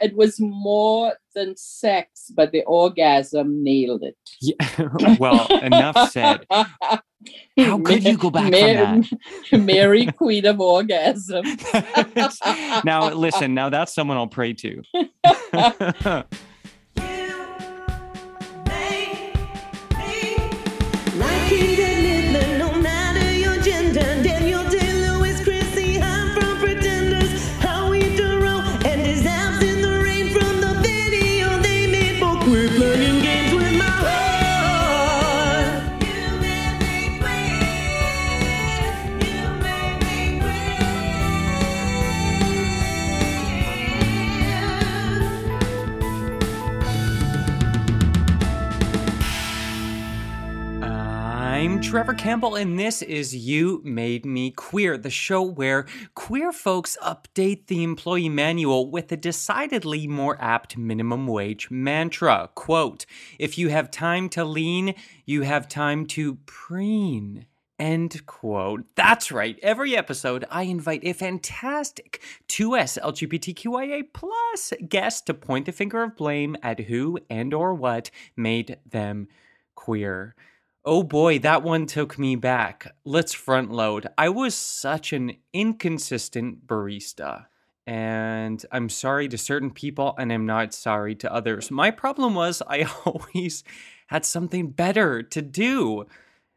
It was more than sex, but the orgasm nailed it. Yeah. Well, enough said. How could you go back from that? Mary, Queen of Orgasm. Now, listen, now that's someone I'll pray to. Trevor Campbell, and this is You Made Me Queer, the show where queer folks update the employee manual with a decidedly more apt minimum wage mantra. Quote, if you have time to lean, you have time to preen. End quote. That's right. Every episode, I invite a fantastic 2SLGBTQIA+ guest to point the finger of blame at who and or what made them queer. Oh boy, that one took me back. Let's front load. I was such an inconsistent barista. And I'm sorry to certain people, and I'm not sorry to others. My problem was I always had something better to do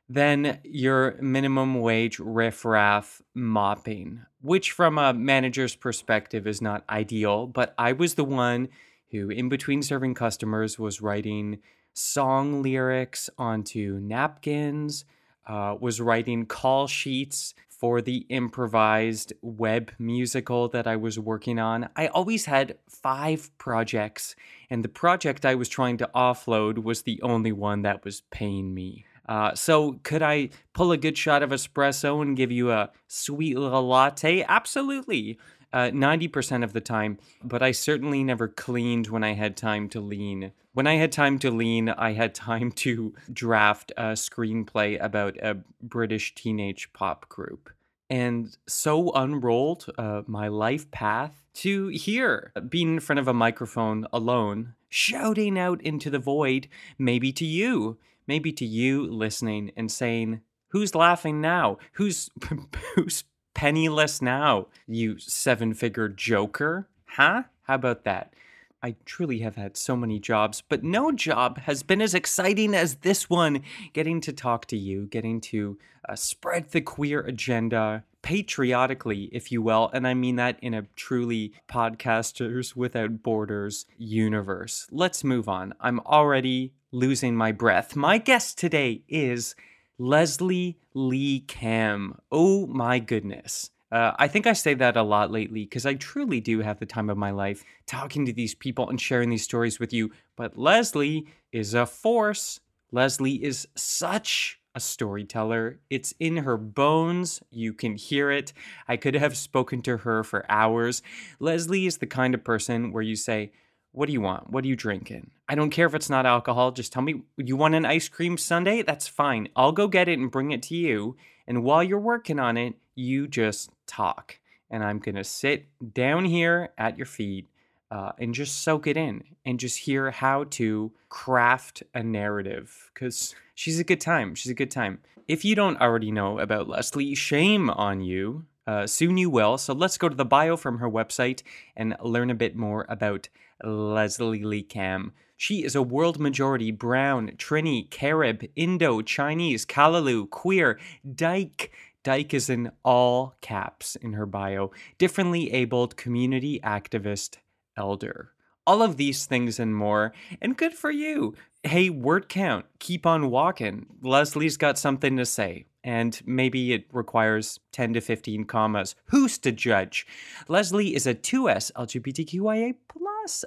than your minimum wage riffraff mopping, which from a manager's perspective is not ideal. But I was the one who, in between serving customers, was writing song lyrics onto napkins, was writing call sheets for the improvised web musical that I was working on. I always had 5 projects, and the project I was trying to offload was the only one that was paying me. So could I pull a good shot of espresso and give you a sweet little latte? Absolutely. 90% of the time, but I certainly never cleaned when I had time to lean. When I had time to lean, I had time to draft a screenplay about a British teenage pop group. And so unrolled my life path to here, being in front of a microphone alone, shouting out into the void, maybe to you listening and saying, who's laughing now? Who's penniless now, you 7-figure joker? Huh? How about that? I truly have had so many jobs, but no job has been as exciting as this one. Getting to talk to you, getting to spread the queer agenda patriotically, if you will, and I mean that in a truly Podcasters Without Borders universe. Let's move on. I'm already losing my breath. My guest today is Leslie Lee Kam. Oh my goodness. I think I say that a lot lately because I truly do have the time of my life talking to these people and sharing these stories with you. But Leslie is a force. Leslie is such a storyteller. It's in her bones. You can hear it. I could have spoken to her for hours. Leslie is the kind of person where you say, what do you want? What are you drinking? I don't care if it's not alcohol. Just tell me, you want an ice cream sundae? That's fine. I'll go get it and bring it to you. And while you're working on it, you just talk. And I'm going to sit down here at your feet and just soak it in and just hear how to craft a narrative because she's a good time. She's a good time. If you don't already know about Leslie, shame on you. Soon you will. So let's go to the bio from her website and learn a bit more about Leslie Lee Kam. She is a world majority brown, Trini, Carib, Indo, Chinese, Kalaloo, queer, dyke. Dyke is in all caps in her bio. Differently abled community activist elder. All of these things and more. And good for you. Hey, word count. Keep on walking. Leslie's got something to say. and maybe it requires 10 to 15 commas. Who's to judge? Leslie is a 2SLGBTQIA+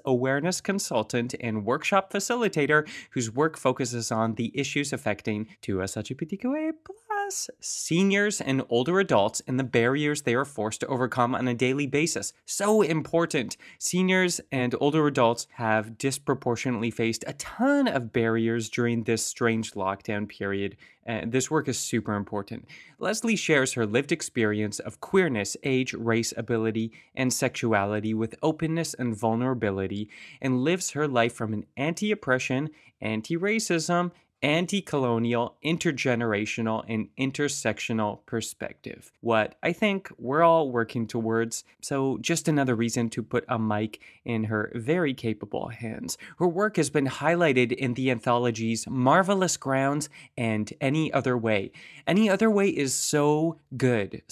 awareness consultant and workshop facilitator whose work focuses on the issues affecting 2SLGBTQIA+ seniors and older adults and the barriers they are forced to overcome on a daily basis. So important. Seniors and older adults have disproportionately faced a ton of barriers during this strange lockdown period. This work is super important. Leslie shares her lived experience of queerness, age, race, ability, and sexuality with openness and vulnerability, and lives her life from an anti-oppression, anti-racism, anti-colonial, intergenerational, and intersectional perspective, what I think we're all working towards, so just another reason to put a mic in her very capable hands. Her work has been highlighted in the anthologies Marvelous Grounds and Any Other Way. Any Other Way is so good,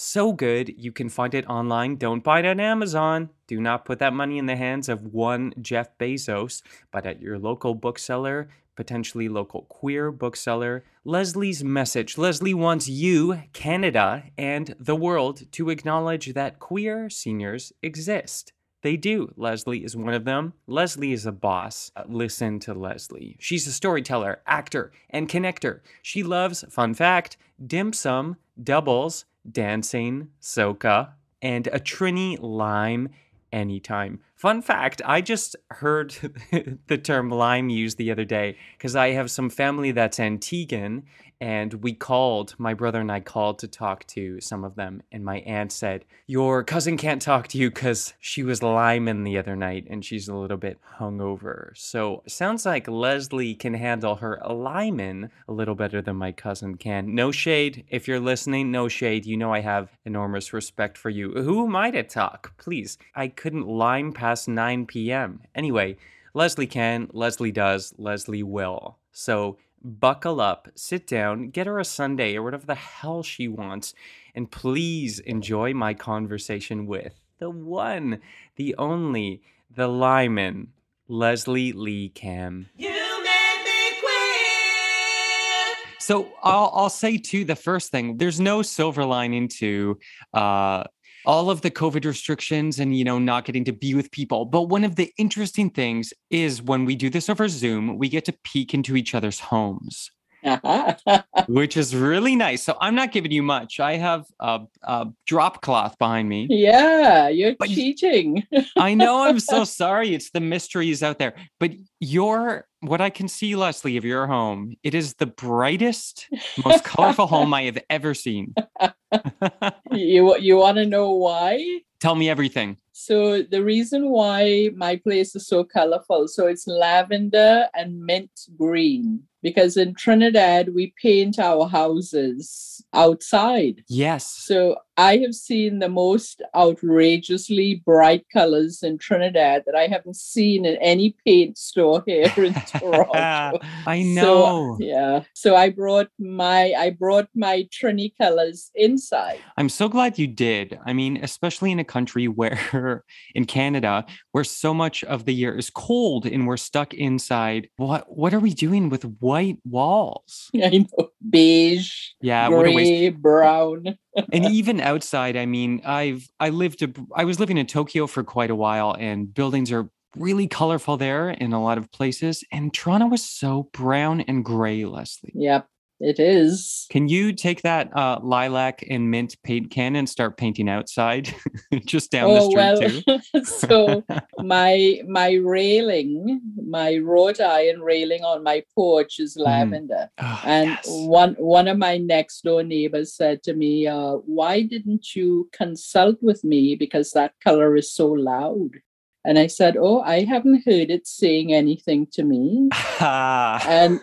you can find it online. Don't buy it on Amazon. Do not put that money in the hands of one Jeff Bezos, but at your local bookseller, potentially local queer bookseller. Leslie's message. Leslie wants you, Canada, and the world to acknowledge that queer seniors exist. They do. Leslie is one of them. Leslie is a boss. Listen to Leslie. She's a storyteller, actor, and connector. She loves, fun fact, dim sum, doubles, dancing, soca, and a trini lime anytime. Fun fact, I just heard the term lime used the other day because I have some family that's Antiguan, and my brother and I called to talk to some of them, and my aunt said, your cousin can't talk to you because she was liming the other night and she's a little bit hungover. So sounds like Leslie can handle her liming a little better than my cousin can. No shade. If you're listening, no shade. You know I have enormous respect for you. Who am I to talk? Please. I couldn't lime past 9 p.m. Anyway, Leslie can, Leslie does, Leslie will. So buckle up, sit down, get her a sundae or whatever the hell she wants, and please enjoy my conversation with the one, the only, the lineman, Leslie Lee Kam. You made me queer. So I'll say too, the first thing, there's no silver lining to all of the COVID restrictions and, not getting to be with people. But one of the interesting things is when we do this over Zoom, we get to peek into each other's homes, which is really nice. So I'm not giving you much. I have a drop cloth behind me. Yeah, you're cheating. I know. I'm so sorry. It's the mysteries out there. But what I can see, Leslie, of your home, it is the brightest, most colorful home I have ever seen. You want to know why? Tell me everything. So the reason why my place is so colorful, so it's lavender and mint green, because in Trinidad, we paint our houses outside. Yes. So I have seen the most outrageously bright colors in Trinidad that I haven't seen in any paint store here in Toronto. I know. So, yeah. So I brought my Trini colors inside. I'm so glad you did. I mean, especially in a country where, in Canada, where so much of the year is cold and we're stuck inside. What are we doing with white walls? I know. Beige, gray, brown. And even outside, I mean, I was living in Tokyo for quite a while, and buildings are really colorful there in a lot of places. And Toronto was so brown and gray, Leslie. Yep, it is. Can you take that lilac and mint paint can and start painting outside just down the street too? So my railing, my wrought iron railing on my porch is lavender. Oh, and yes. One of my next door neighbors said to me, why didn't you consult with me because that color is so loud? And I said, I haven't heard it saying anything to me. And,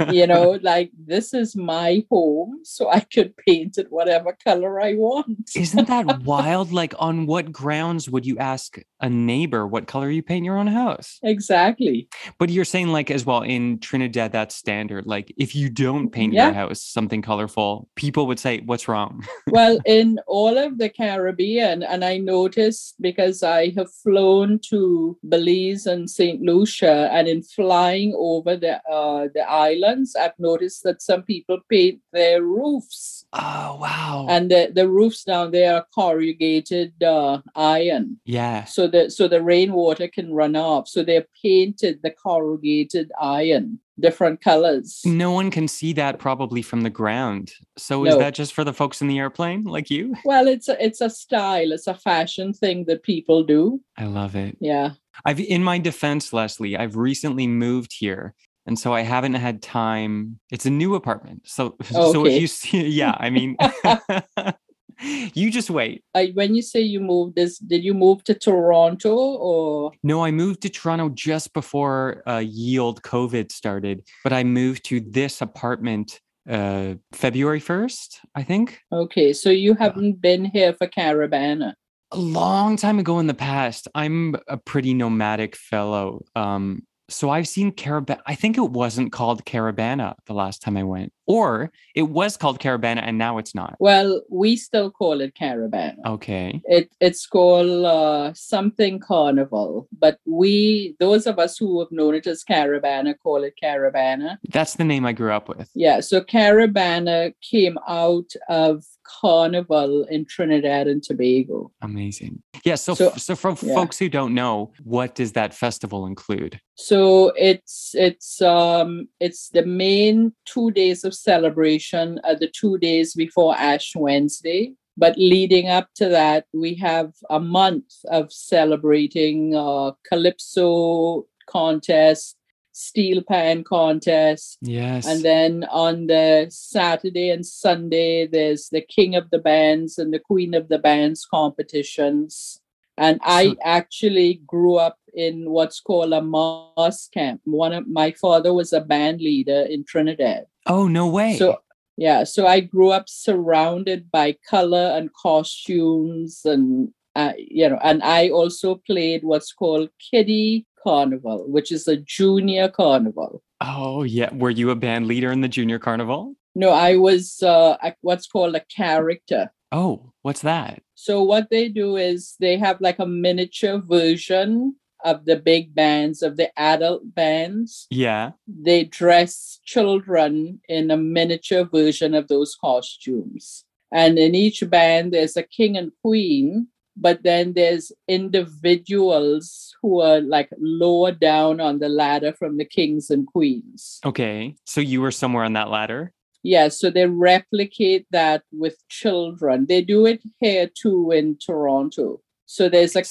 this is my home, so I could paint it whatever color I want. Isn't that wild? Like, on what grounds would you ask a neighbor what color you paint your own house? Exactly. But you're saying, as well, in Trinidad, that's standard. Like, if you don't paint your house something colorful, people would say, what's wrong? Well, in all of the Caribbean, and I noticed because I have flown to to Belize and St. Lucia, and in flying over the islands, I've noticed that some people paint their roofs. Oh, wow. And the roofs down there are corrugated iron. Yeah. So the rainwater can run off. So they're painted the corrugated iron, different colors. No one can see that probably from the ground. So is that just for the folks in the airplane like you? Well, it's a style. It's a fashion thing that people do. I love it. Yeah. In my defense, Leslie, I've recently moved here. And so I haven't had time. It's a new apartment. So if you see, yeah, I mean, you just wait. When you say you moved, did you move to Toronto or? No, I moved to Toronto just before Yield COVID started, but I moved to this apartment February 1st, I think. Okay, so you haven't been here for Caravana. A long time ago in the past. I'm a pretty nomadic fellow. So I've seen Caravana. I think it wasn't called Caravana the last time I went. Or it was called Caravana and now it's not. Well, we still call it Caravana. Okay. It's called something Carnival. But those of us who have known it as Caravana, call it Caravana. That's the name I grew up with. Yeah. So Caravana came out of Carnival in Trinidad and Tobago. Amazing. Yeah. So for folks who don't know, what does that festival include? So it's the main 2 days of celebration are the 2 days before Ash Wednesday. But leading up to that, we have a month of celebrating Calypso contest, Steel Pan contest. Yes. And then on the Saturday and Sunday, there's the King of the Bands and the Queen of the Bands competitions. And I actually grew up in what's called a mass camp. My father was a band leader in Trinidad. Oh, no way. So I grew up surrounded by color and costumes and, and I also played what's called Kiddie Carnival, which is a junior carnival. Oh, yeah. Were you a band leader in the junior carnival? No, I was what's called a character. Oh, what's that? So what they do is they have like a miniature version of the big bands, of the adult bands. Yeah. They dress children in a miniature version of those costumes. And in each band, there's a king and queen, but then there's individuals who are like lower down on the ladder from the kings and queens. Okay. So you were somewhere on that ladder? Yeah, so they replicate that with children. They do it here too in Toronto. So there's a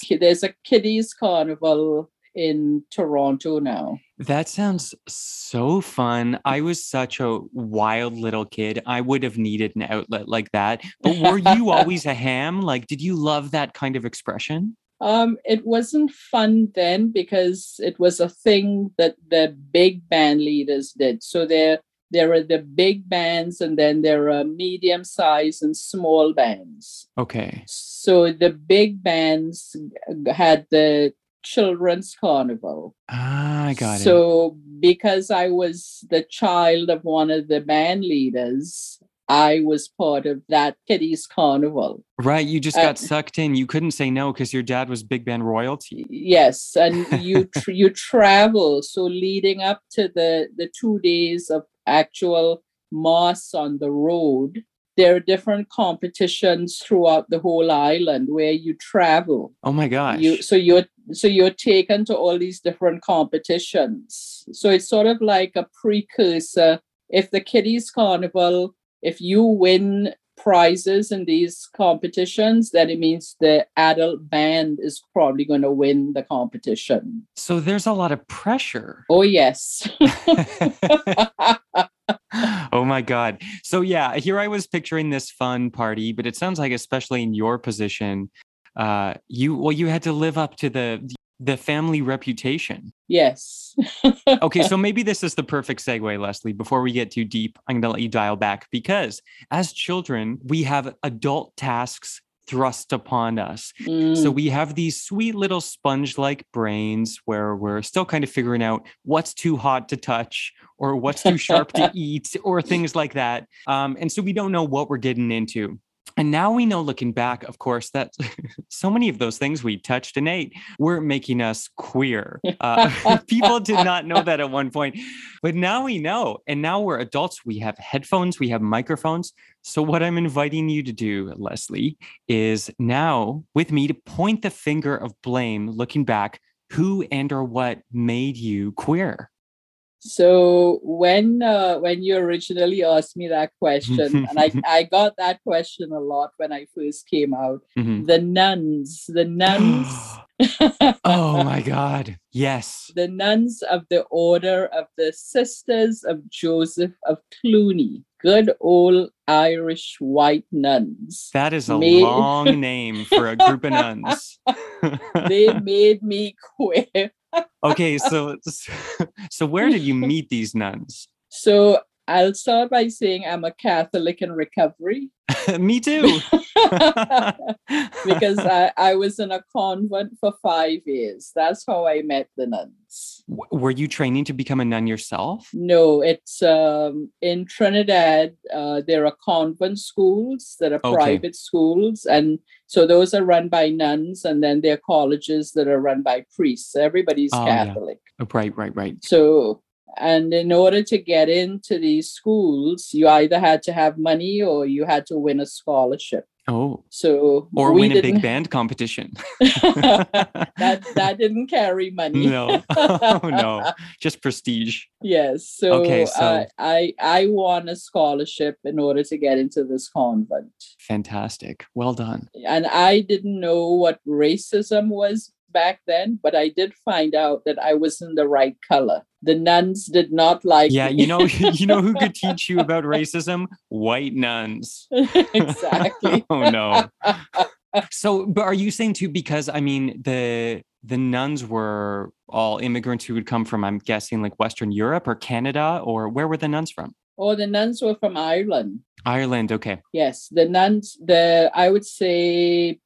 kiddies carnival in Toronto now. That sounds so fun. I was such a wild little kid. I would have needed an outlet like that. But were you always a ham? Like, did you love that kind of expression? It wasn't fun then because it was a thing that the big band leaders did. So there are the big bands and then there are medium size and small bands. Okay. So the big bands had the children's carnival. Ah, I got it. So because I was the child of one of the band leaders, I was part of that kiddies carnival. Right. You just got sucked in. You couldn't say no because your dad was big band royalty. Yes. And you travel. So leading up to the 2 days of actual mass on the road, there are different competitions throughout the whole island where you travel. Oh my gosh. So you're taken to all these different competitions. So it's sort of like a precursor. If the kiddies carnival, if you win prizes in these competitions, then it means the adult band is probably going to win the competition. So there's a lot of pressure. Oh, yes. Oh, my God. So, yeah, here I was picturing this fun party, but it sounds like, especially in your position, you had to live up to the family reputation. Yes. Okay, so maybe this is the perfect segue, Leslie. Before we get too deep, I'm going to let you dial back because as children, we have adult tasks thrust upon us. So we have these sweet little sponge-like brains where we're still kind of figuring out what's too hot to touch or what's too sharp to eat or things like that. And so we don't know what we're getting into. And now we know, looking back, of course, that so many of those things we touched and ate were making us queer. People did not know that at one point, but now we know. And now we're adults. We have headphones. We have microphones. So what I'm inviting you to do, Leslie, is now with me to point the finger of blame, looking back, who and or what made you queer? So when you originally asked me that question, and I got that question a lot when I first came out, the nuns. Oh my God. Yes. The nuns of the Order of the Sisters of Joseph of Cluny. Good old Irish white nuns. That is a long name for a group of nuns. They made me queer. Okay, so where did you meet these nuns? So I'll start by saying I'm a Catholic in recovery. Me too. Because I was in a convent for 5 years. That's how I met the nuns. Were you training to become a nun yourself? No, it's in Trinidad. There are convent schools that are private schools. And so those are run by nuns. And then there are colleges that are run by priests. Everybody's Catholic. Yeah. Right. And in order to get into these schools, you either had to have money or you had to win a scholarship. Or win a big band competition. That didn't carry money. No. Oh, no. Just prestige. Yes. So, I won a scholarship in order to get into this convent. Fantastic. Well done. And I didn't know what racism was back then, but I did find out that I wasn't the right color. The nuns did not like me. You know who could teach you about racism? White nuns. Exactly. Oh no. So, but are you saying too, because I mean the nuns were all immigrants who would come from, I'm guessing, like Western Europe or Canada, or where were the nuns from? Oh, the nuns were from Ireland. Ireland, okay. Yes, the nuns, I would say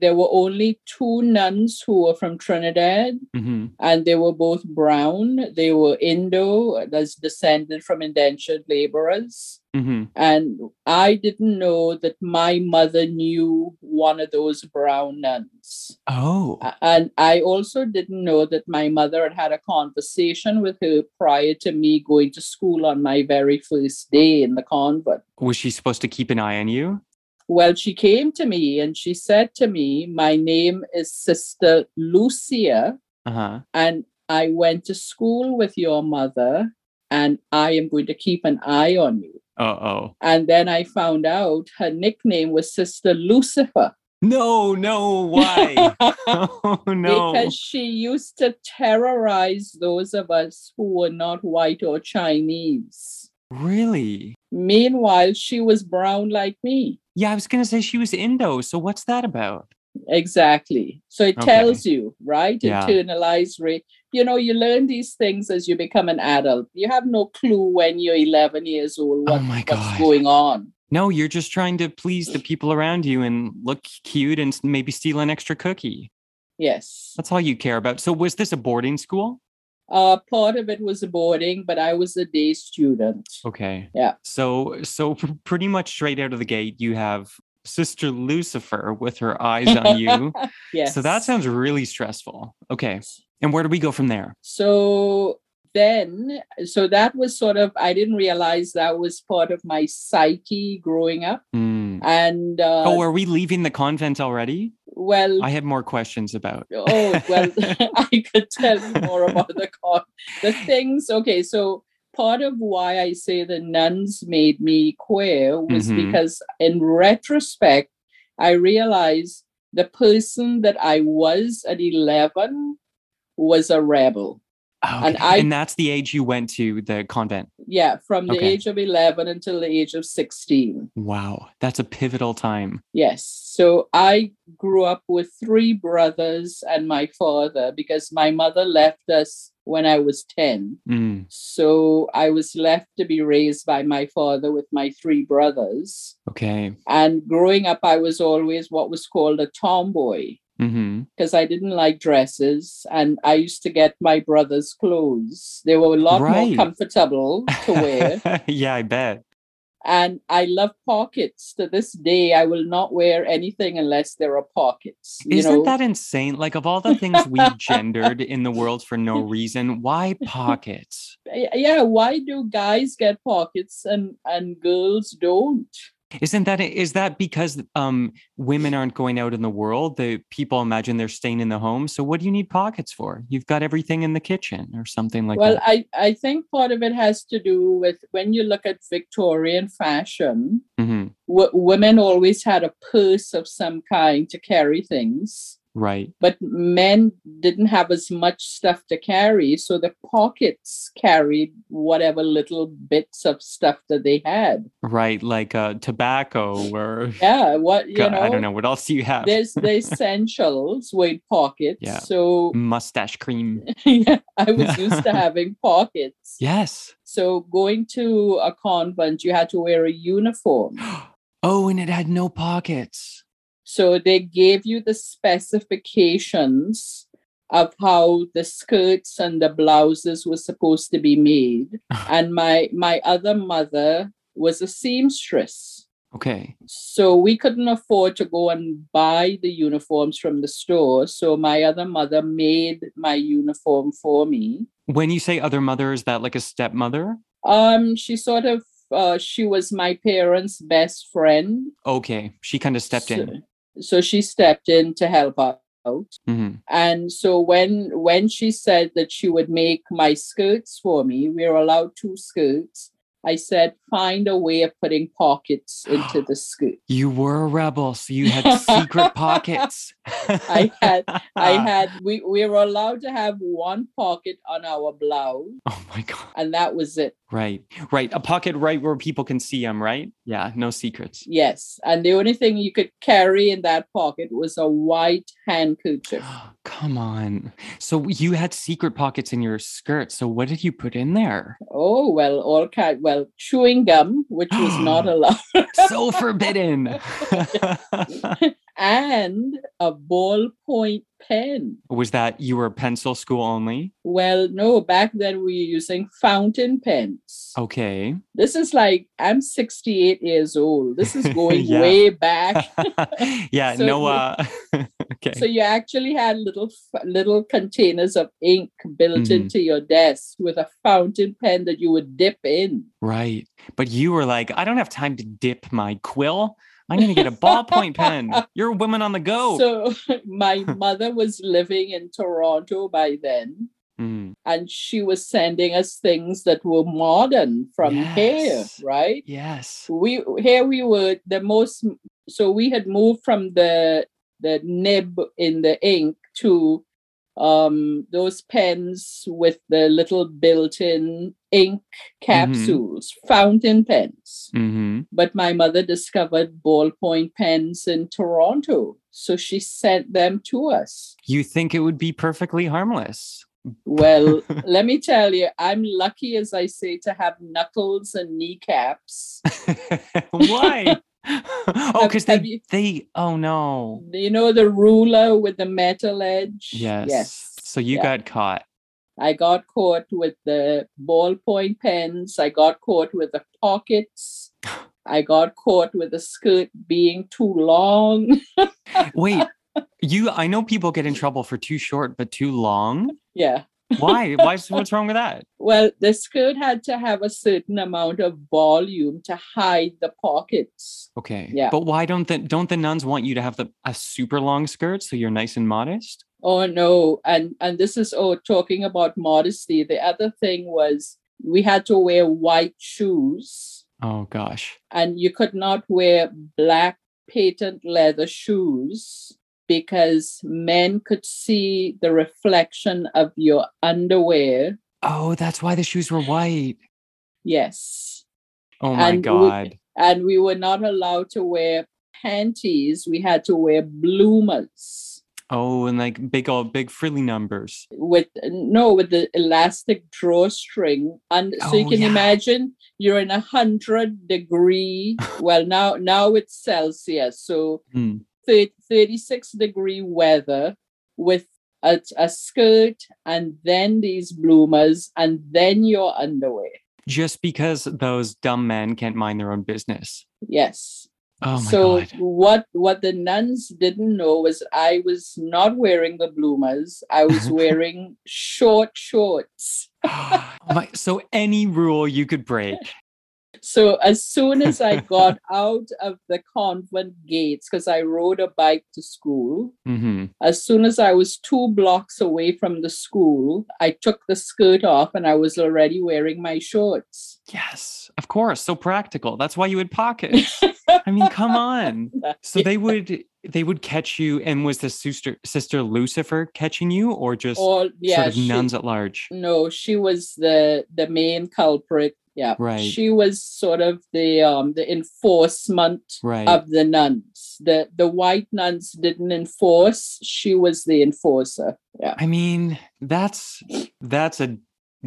there were only two nuns who were from Trinidad, and they were both brown. They were Indo, that's descended from indentured laborers. Mm-hmm. And I didn't know that my mother knew one of those brown nuns. Oh. And I also didn't know that my mother had a conversation with her prior to me going to school on my very first day in the convent. Was she supposed to keep an eye on you? Well, she came to me and she said to me, my name is Sister Lucia, and I went to school with your mother, and I am going to keep an eye on you. Uh-oh. And then I found out her nickname was Sister Lucifer. No, why? Oh, no. Because she used to terrorize those of us who were not white or Chinese. Really? Meanwhile, she was brown like me. Yeah, I was going to say she was Indo. So what's that about? Exactly. So it tells you, right? Yeah. Internalized race. You know, you learn these things as you become an adult. You have no clue when you're 11 years old what's going on. No, you're just trying to please the people around you and look cute and maybe steal an extra cookie. Yes. That's all you care about. So was this a boarding school? Part of it was boarding, but I was a day student. Okay. Yeah. So pretty much straight out of the gate, you have Sister Lucifer with her eyes on you. Yes. So that sounds really stressful. Okay. And where do we go from there? So that was sort of, I didn't realize that was part of my psyche growing up. Mm. And are we leaving the convent already? Well, I have more questions about. I could tell you more about the things. Okay, so part of why I say the nuns made me queer was because in retrospect, I realized the person that I was at 11 was a rebel. Okay. And that's the age you went to the convent? Yeah, from the age of 11 until the age of 16. Wow, that's a pivotal time. Yes. So I grew up with three brothers and my father because my mother left us when I was 10. Mm. So I was left to be raised by my father with my three brothers. Okay. And growing up, I was always what was called a tomboy. Because I didn't like dresses and I used to get my brother's clothes. They were a lot more comfortable to wear. Yeah, I bet. And I love pockets. To this day, I will not wear anything unless there are pockets. Isn't that insane? Like, of all the things we gendered in the world for no reason, why pockets? Yeah, why do guys get pockets and girls don't? Is that because women aren't going out in the world? The people imagine they're staying in the home. So what do you need pockets for? You've got everything in the kitchen or something like that. Well, I think part of it has to do with when you look at Victorian fashion, mm-hmm. women always had a purse of some kind to carry things. Right. But men didn't have as much stuff to carry. So the pockets carried whatever little bits of stuff that they had. Right. Like tobacco or. Yeah. What, I don't know. What else do you have? There's the essentials with pockets. Yeah. So. Mustache cream. Yeah. I was used to having pockets. Yes. So going to a convent, you had to wear a uniform. Oh, and it had no pockets. So they gave you the specifications of how the skirts and the blouses were supposed to be made. And my other mother was a seamstress. Okay. So we couldn't afford to go and buy the uniforms from the store. So my other mother made my uniform for me. When you say other mother, is that like a stepmother? She sort of, she was my parents' best friend. Okay. She kind of stepped in. So she stepped in to help out. Mm-hmm. And so when she said that she would make my skirts for me, we were allowed 2 skirts. I said, find a way of putting pockets into the skirt. You were a rebel, so you had secret pockets. We were allowed to have 1 pocket on our blouse. Oh my God. And that was it. Right. A pocket right where people can see them, right? Yeah, no secrets. Yes. And the only thing you could carry in that pocket was a white handkerchief. Come on. So you had secret pockets in your skirt. So what did you put in there? Oh, well, chewing gum, which was not allowed. So forbidden. And a ballpoint pen. Was that you were pencil school only? Well, no, back then we were using fountain pens. Okay. This is like, I'm 68 years old. This is going way back. Yeah, so no. Okay. So you actually had little containers of ink built into your desk with a fountain pen that you would dip in. Right. But you were like, I don't have time to dip my quill. I'm going to get a ballpoint pen. You're a woman on the go. So my mother was living in Toronto by then. Mm. And she was sending us things that were modern from here, right? Yes. We were the most... So we had moved from the nib in the ink to those pens with the little built-in ink capsules, fountain pens. Mm-hmm. But my mother discovered ballpoint pens in Toronto, so she sent them to us. You think it would be perfectly harmless? Well, let me tell you, I'm lucky, as I say, to have knuckles and kneecaps. Why? Oh, because they oh no. You know, the ruler with the metal edge? Yes. So you got caught. I got caught with the ballpoint pens. I got caught with the pockets. I got caught with the skirt being too long. Wait, I know people get in trouble for too short, but too long? Yeah. Why? What's wrong with that? Well, the skirt had to have a certain amount of volume to hide the pockets. Okay. Yeah. But why don't the nuns want you to have a super long skirt so you're nice and modest? Oh, no. And this is, talking about modesty. The other thing was we had to wear white shoes. Oh, gosh. And you could not wear black patent leather shoes, because men could see the reflection of your underwear. Oh, that's why the shoes were white. Yes. Oh, my God. We were not allowed to wear panties. We had to wear bloomers. Oh, and like big frilly numbers. With the elastic drawstring. And so you can imagine you're in 100 degree. Well, now it's Celsius. So... 36 degree weather with a skirt and then these bloomers and then your underwear. just because those dumb men can't mind their own business. Yes. Oh my God. So what the nuns didn't know was I was not wearing the bloomers. I was wearing short shorts. So any rule you could break. So as soon as I got out of the convent gates, because I rode a bike to school, mm-hmm. as soon as I was 2 blocks away from the school, I took the skirt off and I was already wearing my shorts. Yes, of course. So practical. That's why you had pockets. I mean, come on. So they would catch you. And was the Sister Lucifer catching you, or just nuns at large? No, she was the main culprit. Yeah, right. She was sort of the enforcement of the nuns. The white nuns didn't enforce. She was the enforcer. Yeah, I mean, that's a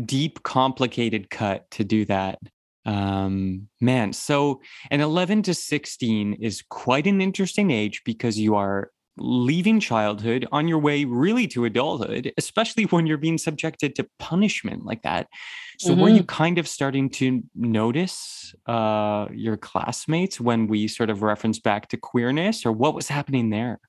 deep, complicated cut to do that. Man, so an 11 to 16 is quite an interesting age because you are leaving childhood on your way really to adulthood, especially when you're being subjected to punishment like that. So mm-hmm. were you kind of starting to notice your classmates when we sort of reference back to queerness, or what was happening there?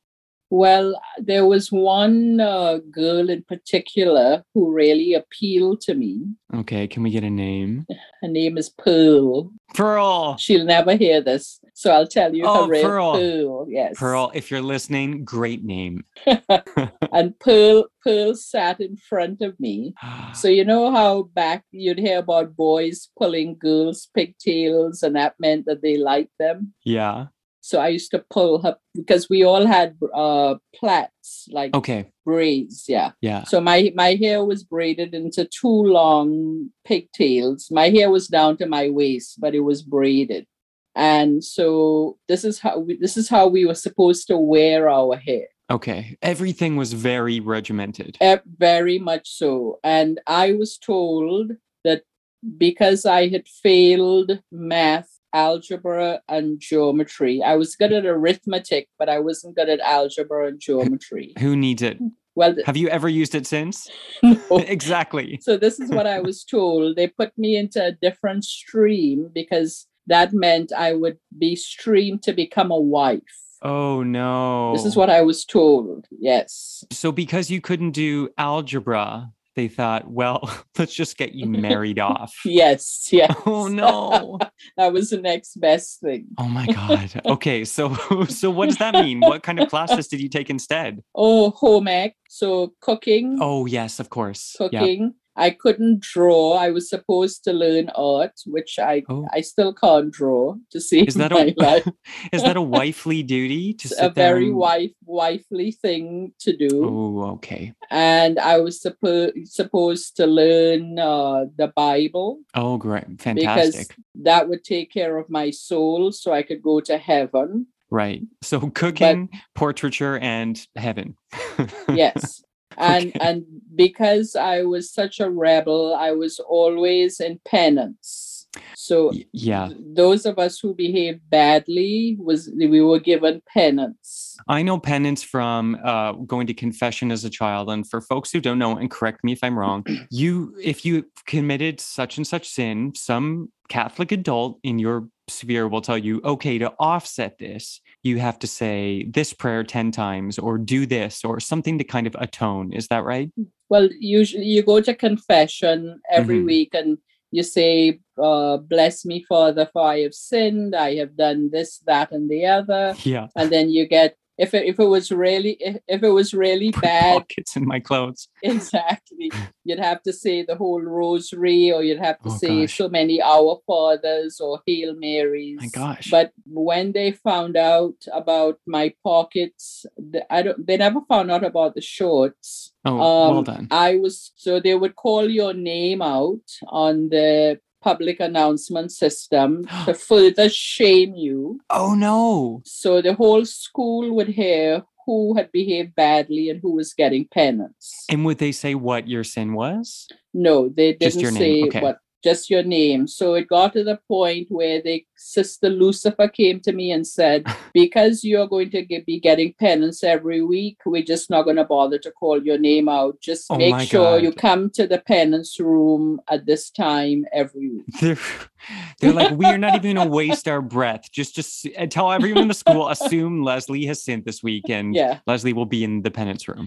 Well, there was one girl in particular who really appealed to me. Okay, can we get a name? Her name is Pearl. Pearl! She'll never hear this, so I'll tell you her real Pearl. Yes. Pearl, if you're listening, great name. And Pearl sat in front of me. So you know how back you'd hear about boys pulling girls' pigtails and that meant that they liked them? Yeah. So I used to pull her because we all had plaits, like braids. Yeah. Yeah. So my hair was braided into 2 long pigtails. My hair was down to my waist, but it was braided. And so this is how we were supposed to wear our hair. Okay. Everything was very regimented. Very much so. And I was told that because I had failed math, algebra and geometry. I was good at arithmetic, but I wasn't good at algebra and geometry. Who needs it? Well, have you ever used it since? No. Exactly. So this is what I was told. They put me into a different stream because that meant I would be streamed to become a wife. Oh, no. This is what I was told. Yes. So because you couldn't do algebra, they thought, well, let's just get you married off. Yes, yes. Oh, no. That was the next best thing. Oh, my God. Okay, so what does that mean? What kind of classes did you take instead? Oh, home ec. So cooking. Oh, yes, of course. Cooking. Yep. I couldn't draw. I was supposed to learn art, which I still can't draw to save my life. Is that a wifely duty? To sit a very there and... wifely thing to do. Oh, okay. And I was supposed to learn the Bible. Oh, great. Fantastic. Because that would take care of my soul so I could go to heaven. Right. So cooking, portraiture, and heaven. Yes. And okay. And because I was such a rebel, I was always in penance. So those of us who behaved badly, we were given penance. I know penance from going to confession as a child. And for folks who don't know, and correct me if I'm wrong, if you committed such and such sin, some Catholic adult in your sphere will tell you, okay, to offset this, you have to say this prayer 10 times or do this or something to kind of atone. Is that right? Well, usually you go to confession every mm-hmm. week and you say, bless me, Father, for I have sinned. I have done this, that, and the other. Yeah. And then you get, if it was really put bad, pockets in my clothes. Exactly. You'd have to say the whole rosary, or you'd have to say so many Our Fathers or Hail Marys. My gosh. But when they found out about my pockets, they never found out about the shorts. Oh, well done. So they would call your name out on the public announcement system to further shame you. Oh, no. So the whole school would hear who had behaved badly and who was getting penance. And would they say what your sin was? No, they didn't say what just your name. So it got to the point where Sister Lucifer came to me and said, because you're going to be getting penance every week, we're just not going to bother to call your name out. Just make sure you come to the penance room at this time every week. They're like, we are not even going to waste our breath. Just tell everyone in the school, assume Leslie has sinned this week and Leslie will be in the penance room.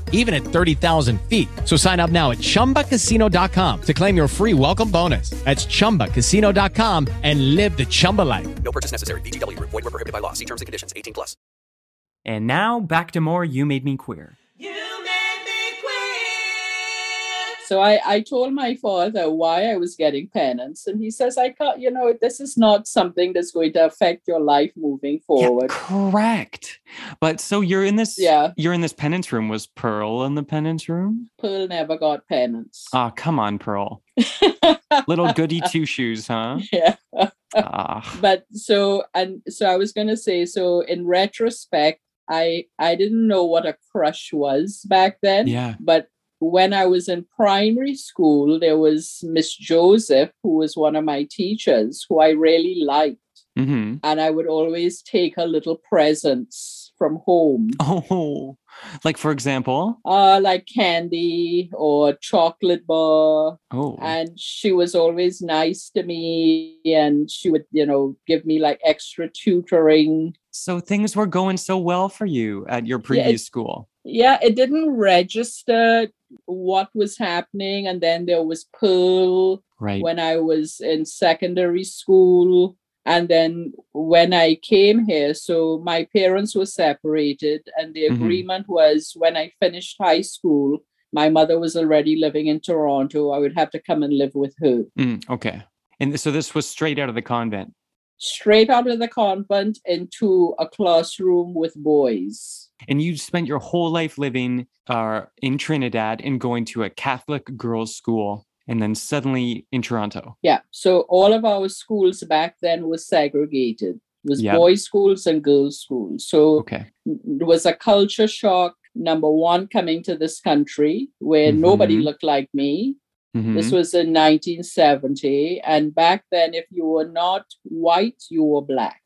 even at 30,000 feet. So sign up now at chumbacasino.com to claim your free welcome bonus. That's chumbacasino.com and live the Chumba life. No purchase necessary. VGW. Void where prohibited by law. See terms and conditions. 18 plus. And now back to more You Made Me Queer. So I told my father why I was getting penance. And he says, I can't, this is not something that's going to affect your life moving forward. Yeah, correct. But so you're in this penance room. Was Pearl in the penance room? Pearl never got penance. Ah, oh, come on, Pearl. Little goody two-shoes, huh? Yeah. But so I was going to say, so in retrospect, I didn't know what a crush was back then. Yeah. But when I was in primary school, there was Miss Joseph, who was one of my teachers, who I really liked. Mm-hmm. And I would always take her little presents from home. Oh, like, for example? Like candy or chocolate bar. Oh. And she was always nice to me. And she would, give me like extra tutoring. So things were going so well for you at your previous school. Yeah, it didn't register what was happening. And then there was Pearl when I was in secondary school. And then when I came here, so my parents were separated, and the agreement was when I finished high school, my mother was already living in Toronto. I would have to come and live with her. Okay. And so this was straight out of the convent? Straight out of the convent into a classroom with boys. And you spent your whole life living in Trinidad and going to a Catholic girls' school, and then suddenly in Toronto. Yeah. So all of our schools back then were segregated. It was boys' schools and girls' schools. So it was a culture shock, number one, coming to this country where nobody looked like me. Mm-hmm. This was in 1970. And back then, if you were not white, you were black.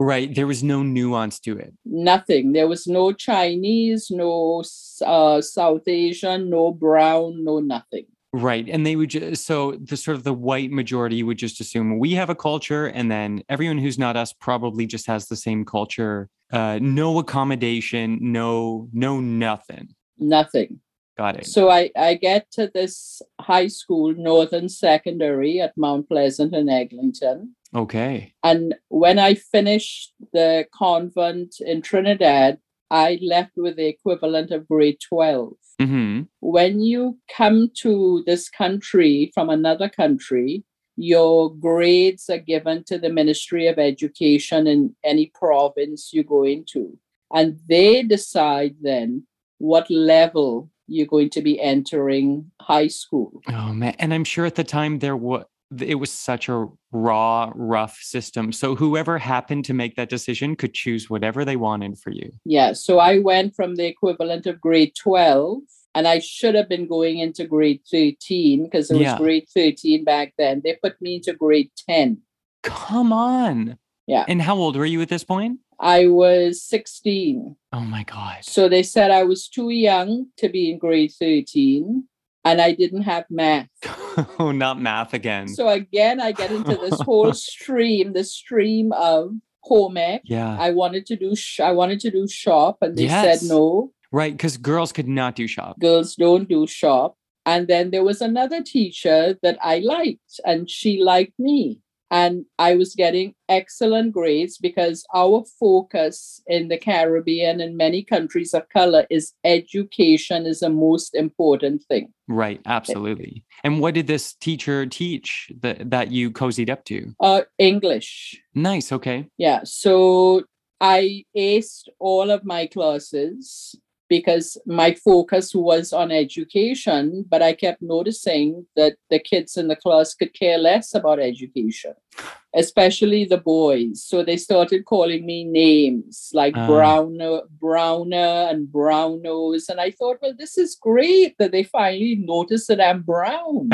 Right. There was no nuance to it. Nothing. There was no Chinese, no South Asian, no brown, no nothing. Right. And they would just, so the sort of the white majority would just assume we have a culture, and then everyone who's not us probably just has the same culture. No accommodation, no nothing. Nothing. Got it. So I get to this high school, Northern Secondary at Mount Pleasant in Eglinton. Okay. And when I finished the convent in Trinidad, I left with the equivalent of grade 12. Mm-hmm. When you come to this country from another country, your grades are given to the Ministry of Education in any province you go into. And they decide then what level you're going to be entering high school. Oh, man. And I'm sure at the time it was such a raw, rough system. So whoever happened to make that decision could choose whatever they wanted for you. Yeah. So I went from the equivalent of grade 12, and I should have been going into grade 13 because it was grade 13 back then. They put me into grade 10. Come on. Yeah. And how old were you at this point? I was 16. Oh my God. So they said I was too young to be in grade 13. And I didn't have math. Oh, not math again. So again, I get into this whole stream, the stream of home ec. Yeah. I wanted to do shop, and they said no. Right, because girls could not do shop. Girls don't do shop. And then there was another teacher that I liked, and she liked me. And I was getting excellent grades because our focus in the Caribbean and many countries of color is education is the most important thing. Right. Absolutely. And what did this teacher teach that you cozied up to? English. Nice. Okay. Yeah. So I aced all of my classes because my focus was on education, but I kept noticing that the kids in the class could care less about education, especially the boys. So they started calling me names like Browner and Brown Nose. And I thought, well, this is great that they finally noticed that I'm brown.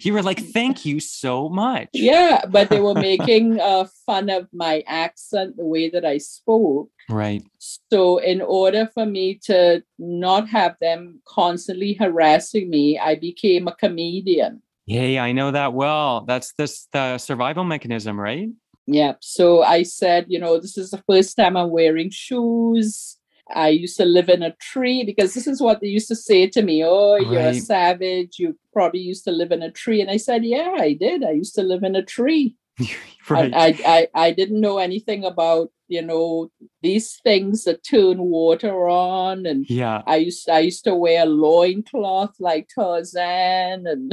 You were like, thank you so much. Yeah, but they were making fun of my accent, the way that I spoke. Right. So in order for me to not have them constantly harassing me, I became a comedian. Yeah, I know that well. That's the survival mechanism, right? Yeah. So I said, this is the first time I'm wearing shoes. I used to live in a tree because this is what they used to say to me. Oh, right. You're a savage. You probably used to live in a tree. And I said, yeah, I did. I used to live in a tree. Right. I didn't know anything about, these things that turn water on. And yeah. I used to wear a loincloth like Tarzan and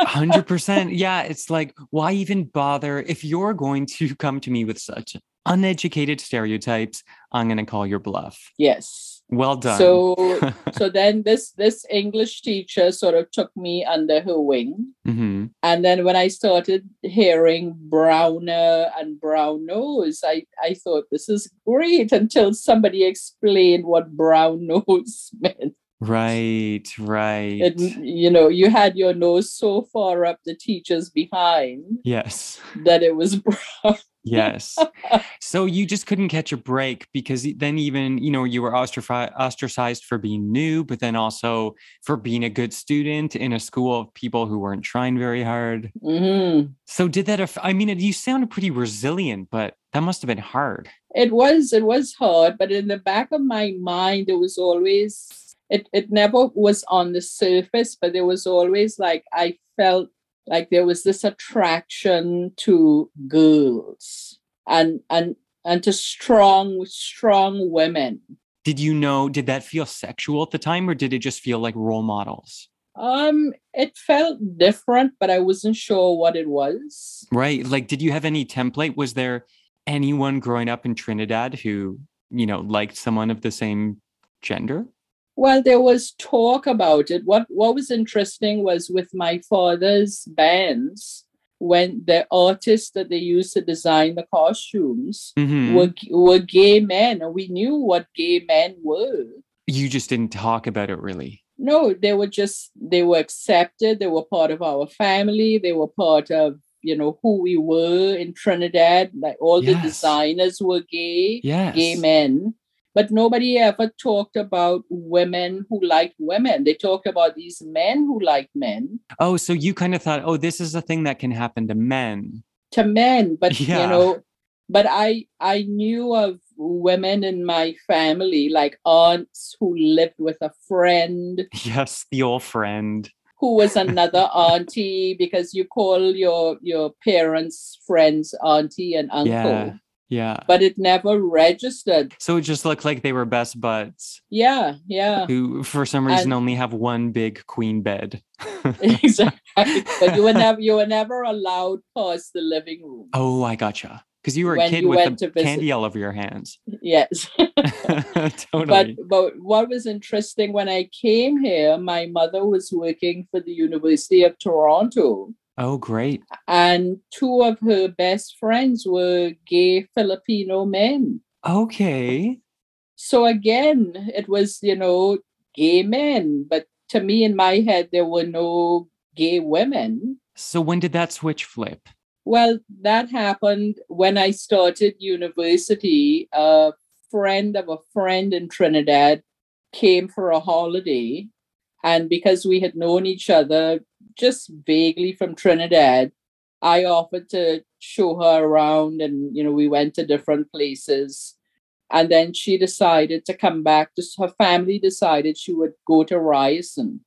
100%. Yeah. It's like, why even bother? If you're going to come to me with such uneducated stereotypes, I'm going to call your bluff. Yes. Well done. So, then this English teacher sort of took me under her wing. Mm-hmm. And then when I started hearing Browner and Brown Nose, I thought this is great until somebody explained what Brown Nose meant. Right, right. And, you had your nose so far up the teacher's behind. Yes. That it was brown. Yes. So you just couldn't catch a break because then even, you were ostracized for being new, but then also for being a good student in a school of people who weren't trying very hard. Mm-hmm. So did that, you sounded pretty resilient, but that must have been hard. It was hard, but in the back of my mind, it was always, it never was on the surface, but there was always like, I felt like there was this attraction to girls and to strong women. Did that feel sexual at the time or did it just feel like role models? It felt different, but I wasn't sure what it was. Right. Like, did you have any template? Was there anyone growing up in Trinidad who, liked someone of the same gender? Well, there was talk about it. What was interesting was with my father's bands, when the artists that they used to design the costumes mm-hmm. were gay men, and we knew what gay men were. You just didn't talk about it, really. No, they were accepted. They were part of our family. They were part of who we were in Trinidad. Like all yes. the designers were gay, yes. gay men. But nobody ever talked about women who like women. They talked about these men who like men. Oh, so you kind of thought, this is a thing that can happen to men. To men. But, yeah. But I knew of women in my family, like aunts who lived with a friend. Yes, the old friend. Who was another auntie, because you call your parents' friends auntie and uncle. Yeah. Yeah. But it never registered. So it just looked like they were best buds. Yeah, yeah. Who, for some reason, only have one big queen bed. Exactly. But you were never allowed past the living room. Oh, I gotcha. Because you were a kid with a candy all over your hands. Yes. Totally. But what was interesting, when I came here, my mother was working for the University of Toronto. Oh, great. And two of her best friends were gay Filipino men. Okay. So again, it was, gay men. But to me, in my head, there were no gay women. So when did that switch flip? Well, that happened when I started university. A friend of a friend in Trinidad came for a holiday. And because we had known each other just vaguely from Trinidad, I offered to show her around and, we went to different places. And then she decided to come back. Her family decided she would go to Ryerson.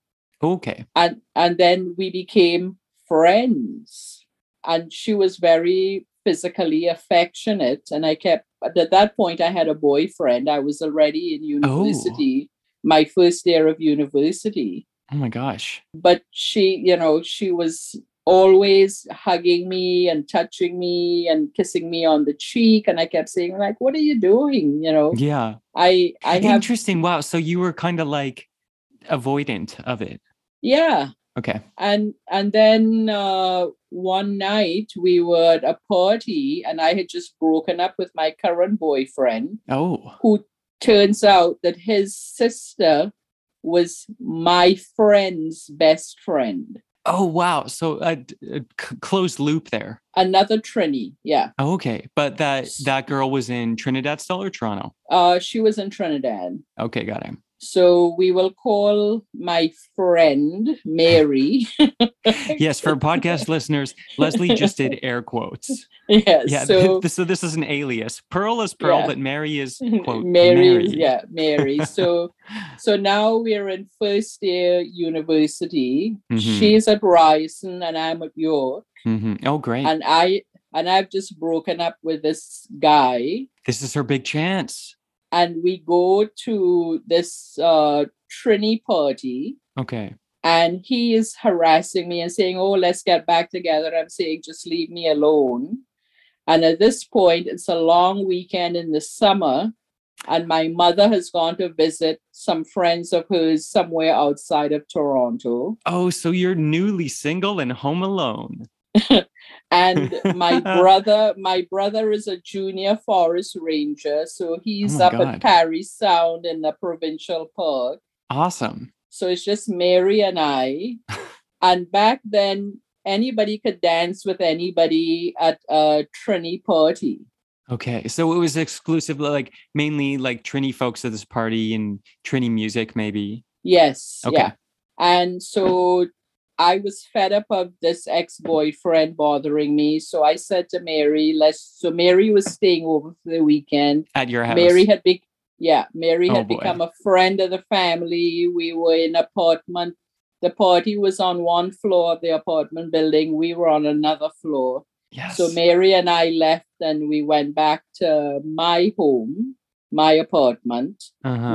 Okay. And then we became friends. and she was very physically affectionate. And I kept, at that point, I had a boyfriend. I was already in university, my first year of university. Oh my gosh. But she, you know, she was always hugging me and touching me and kissing me on the cheek. And I kept saying, like, what are you doing? You know? Yeah. I have... Interesting. Wow. So you were kind of like avoidant of it. Yeah. Okay. And then one night we were at a party and I had just broken up with my current boyfriend. Oh. Who turns out that his sister was my friend's best friend. Oh, wow. So a closed loop there. Another Trini, yeah. Oh, okay. But that girl was in Trinidad still or Toronto? She was in Trinidad. Okay, got it. So we will call my friend, Mary. Yes, for podcast listeners, Leslie just did air quotes. Yes. Yeah, so this is an alias. Pearl is Pearl, yeah. But Mary is, quote, Mary. Yeah, Mary. So now we're in first year university. Mm-hmm. She's at Ryerson and I'm at York. Mm-hmm. Oh, great. And I've just broken up with this guy. This is her big chance. And we go to this Trini party. Okay. And he is harassing me and saying, oh, let's get back together. I'm saying, just leave me alone. And at this point, it's a long weekend in the summer. And my mother has gone to visit some friends of hers somewhere outside of Toronto. Oh, so you're newly single and home alone. And my brother is a junior forest ranger. So he's at Parry Sound in the provincial park. Awesome. So it's just Mary and I. And back then, anybody could dance with anybody at a Trini party. Okay. So it was exclusively mainly Trini folks at this party and Trini music maybe. Yes. Okay. Yeah. And so... I was fed up of this ex-boyfriend bothering me. So I said to Mary, so Mary was staying over for the weekend. At your house. Mary had become a friend of the family. We were in an apartment. The party was on one floor of the apartment building. We were on another floor. Yes. So Mary and I left and we went back to my home, my apartment. Uh-huh.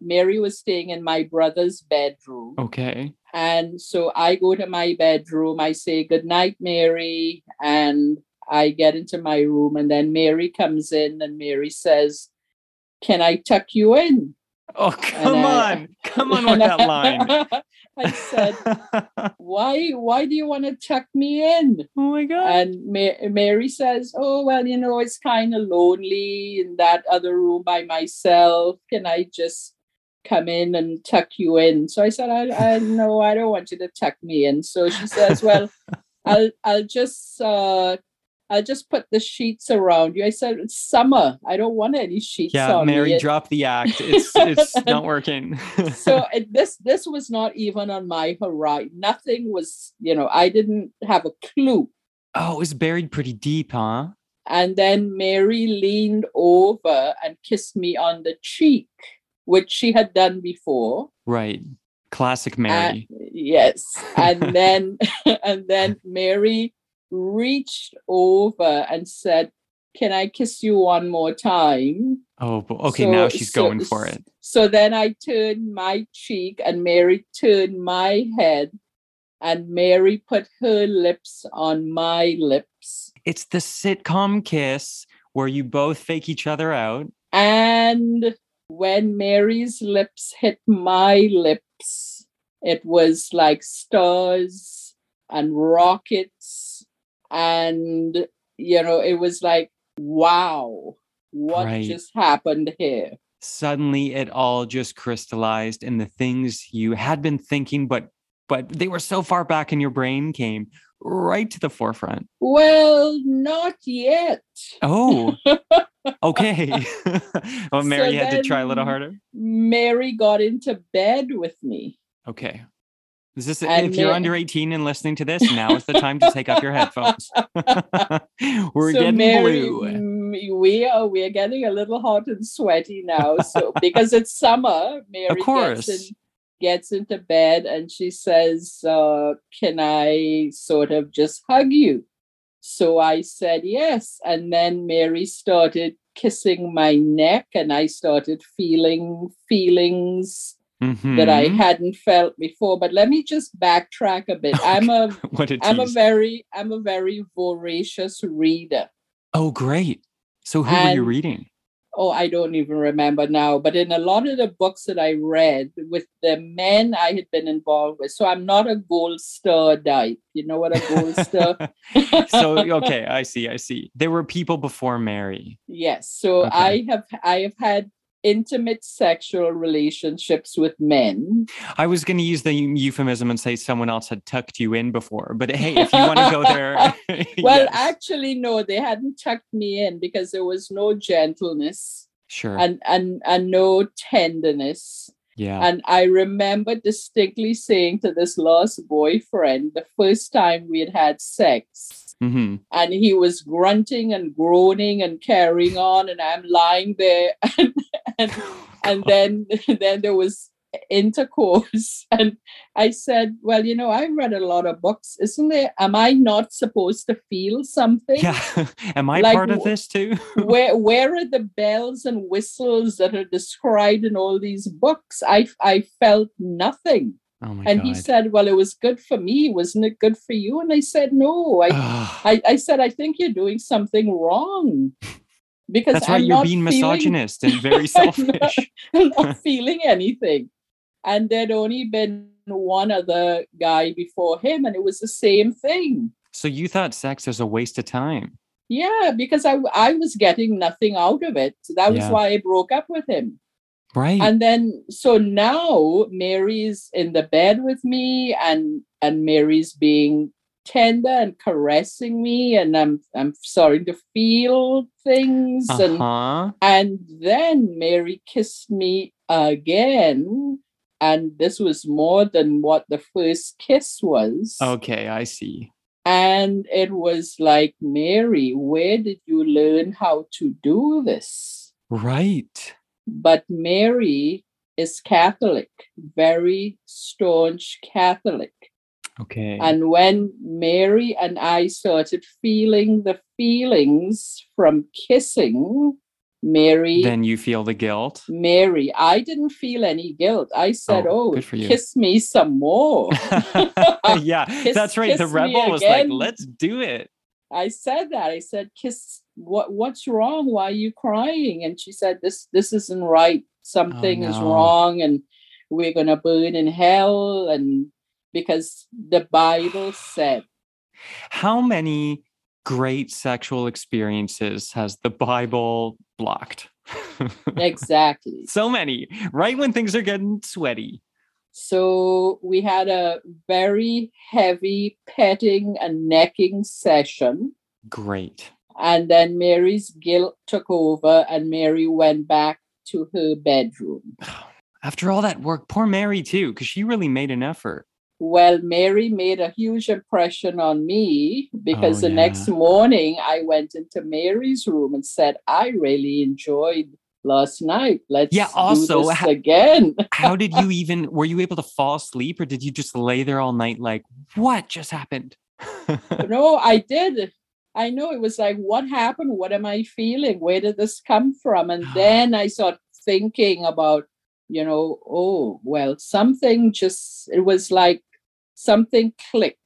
Mary was staying in my brother's bedroom. Okay. And so I go to my bedroom, I say, good night, Mary. And I get into my room and then Mary comes in and Mary says, can I tuck you in? Oh, come on with that line. I said, why do you want to tuck me in? Oh my God. And Mary says, oh, well, you know, it's kind of lonely in that other room by myself. Can I just come in and tuck you in? So I said, no, I don't want you to tuck me in. So she says, well, I'll just put the sheets around you. I said, it's summer. I don't want any sheets on me. Yeah, Mary, drop the act. It's not working. So this was not even on my horizon. Nothing was, you know, I didn't have a clue. Oh, it was buried pretty deep, huh? And then Mary leaned over and kissed me on the cheek, which she had done before. Right. Classic Mary. Yes. And then Mary reached over and said, can I kiss you one more time? Oh, okay. So, now she's going for it. So then I turned my cheek and Mary turned my head and Mary put her lips on my lips. It's the sitcom kiss where you both fake each other out. And when Mary's lips hit my lips, it was like stars and rockets. And, you know, it was like, wow, what just happened here? Suddenly it all just crystallized and the things you had been thinking, but they were so far back in your brain came right to the forefront. Well, not yet. Oh, okay. Well, Mary had to try a little harder. Mary got into bed with me. Okay. Is this, if you're under 18 and listening to this, now is the time to take off your headphones. We're getting blue. We are getting a little hot and sweaty now. So because it's summer, Mary gets into bed and she says, can I sort of just hug you? So I said yes. And then Mary started kissing my neck and I started feeling feelings that I hadn't felt before. But let me just backtrack a bit. I'm a very voracious reader. Oh, great. So who were you reading? Oh, I don't even remember now. But in a lot of the books that I read with the men I had been involved with. So I'm not a gold star dyke. You know what a gold star? So, okay, I see. There were people before Mary. Yes. So okay. I have had intimate sexual relationships with men. I was going to use the euphemism and say someone else had tucked you in before, but hey, if you want to go there. Well, yes. Actually, no, they hadn't tucked me in because there was no gentleness. Sure. And no tenderness. Yeah. And I remember distinctly saying to this last boyfriend, the first time we had had sex, and he was grunting and groaning and carrying on, and I'm lying there and then there was intercourse. And I said, well, you know, I've read a lot of books. Isn't there? Am I not supposed to feel something? Yeah. Am I like, part of this too? Where are the bells and whistles that are described in all these books? I felt nothing. Oh my God. He said, well, it was good for me. Wasn't it good for you? And I said, no, I said, I think you're doing something wrong. Because that's why you're being misogynist and very selfish. I'm not feeling anything. And there'd only been one other guy before him, and it was the same thing. So you thought sex was a waste of time. Yeah, because I was getting nothing out of it. So that was why I broke up with him. Right. And then, so now Mary's in the bed with me, and Mary's being tender and caressing me, and I'm starting to feel things, and then Mary kissed me again, and this was more than what the first kiss was. Okay, I see. And it was like, Mary, where did you learn how to do this? Right. But Mary is Catholic, very staunch Catholic. Okay. And when Mary and I started feeling the feelings from kissing, Mary... Then you feel the guilt? Mary, I didn't feel any guilt. I said, kiss me some more. Yeah, that's right. The rebel was like, let's do it. I said that. I said, kiss, what's wrong? Why are you crying? And she said, this isn't right. Something is wrong, and we're going to burn in hell, and... Because the Bible said. How many great sexual experiences has the Bible blocked? Exactly. So many, right when things are getting sweaty. So we had a very heavy petting and necking session. Great. And then Mary's guilt took over and Mary went back to her bedroom. After all that work, poor Mary too, because she really made an effort. Well, Mary made a huge impression on me because the next morning I went into Mary's room and said, I really enjoyed last night. Let's do this again. How did you even, were you able to fall asleep, or did you just lay there all night like, what just happened? No, I did. I know, it was like, what happened? What am I feeling? Where did this come from? And then I started thinking about, you know, it was like something clicked.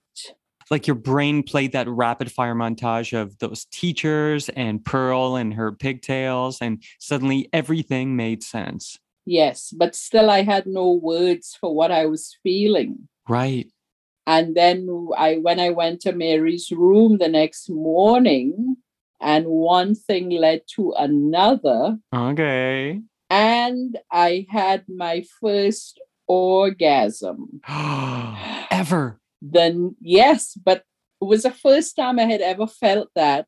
Like your brain played that rapid fire montage of those teachers and Pearl and her pigtails, and suddenly everything made sense. Yes, but still I had no words for what I was feeling. Right. And then when I went to Mary's room the next morning, and one thing led to another. Okay. And I had my first orgasm. Ever? Then, yes, but it was the first time I had ever felt that.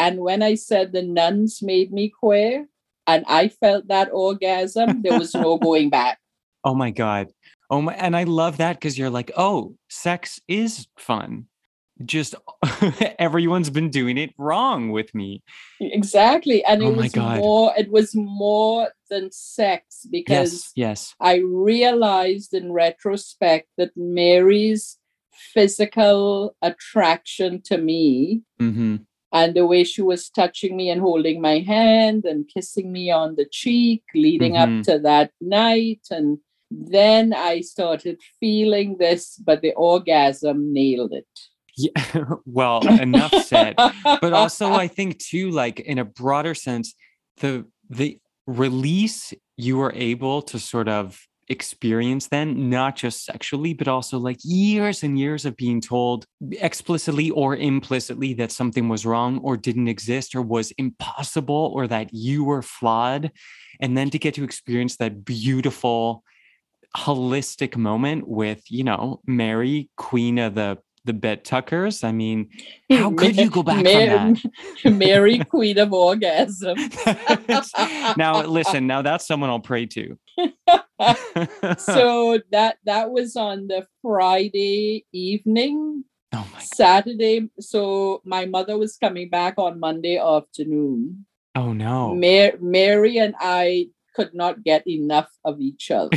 And when I said the nuns made me queer, and I felt that orgasm, there was no going back. Oh my God. And I love that, because you're like, sex is fun. Just everyone's been doing it wrong with me. Exactly. And it was more than sex, because I realized in retrospect that Mary's physical attraction to me. Mm-hmm. And the way she was touching me and holding my hand and kissing me on the cheek leading mm-hmm. up to that night. And then I started feeling this, but the orgasm nailed it. Yeah, well, enough said. But also I think too, like in a broader sense, the release you were able to sort of experience then, not just sexually, but also like years and years of being told explicitly or implicitly that something was wrong or didn't exist or was impossible or that you were flawed. And then to get to experience that beautiful, holistic moment with, you know, Mary, Queen of the bed tuckers. I mean, how could you go back from that? Mary, Queen of Orgasm. Now, listen, now that's someone I'll pray to. So that was on the Friday evening, oh my God. Saturday. So my mother was coming back on Monday afternoon. Oh no. Mary and I could not get enough of each other.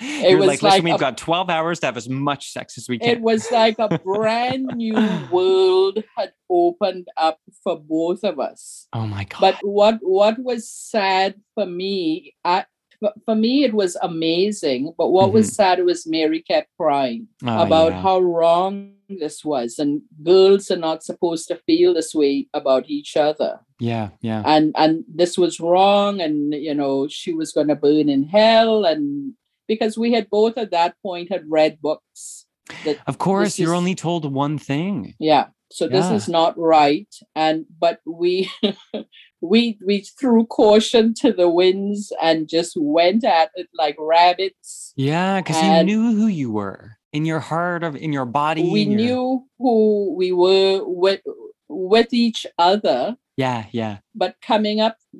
It was like, listen, we've got 12 hours to have as much sex as we can. It was like a brand new world had opened up for both of us. Oh my God. But what was sad for me, for me, it was amazing. But what mm-hmm. was sad was Mary kept crying about how wrong this was. And girls are not supposed to feel this way about each other. Yeah, yeah. And this was wrong. And, you know, she was going to burn in hell. And because we had both at that point had read books. That of course, you're only told one thing. Yeah. So this is not right. And but we we threw caution to the winds and just went at it like rabbits. Yeah, because you knew who you were in your heart, of in your body. We knew who we were with each other. Yeah, yeah. But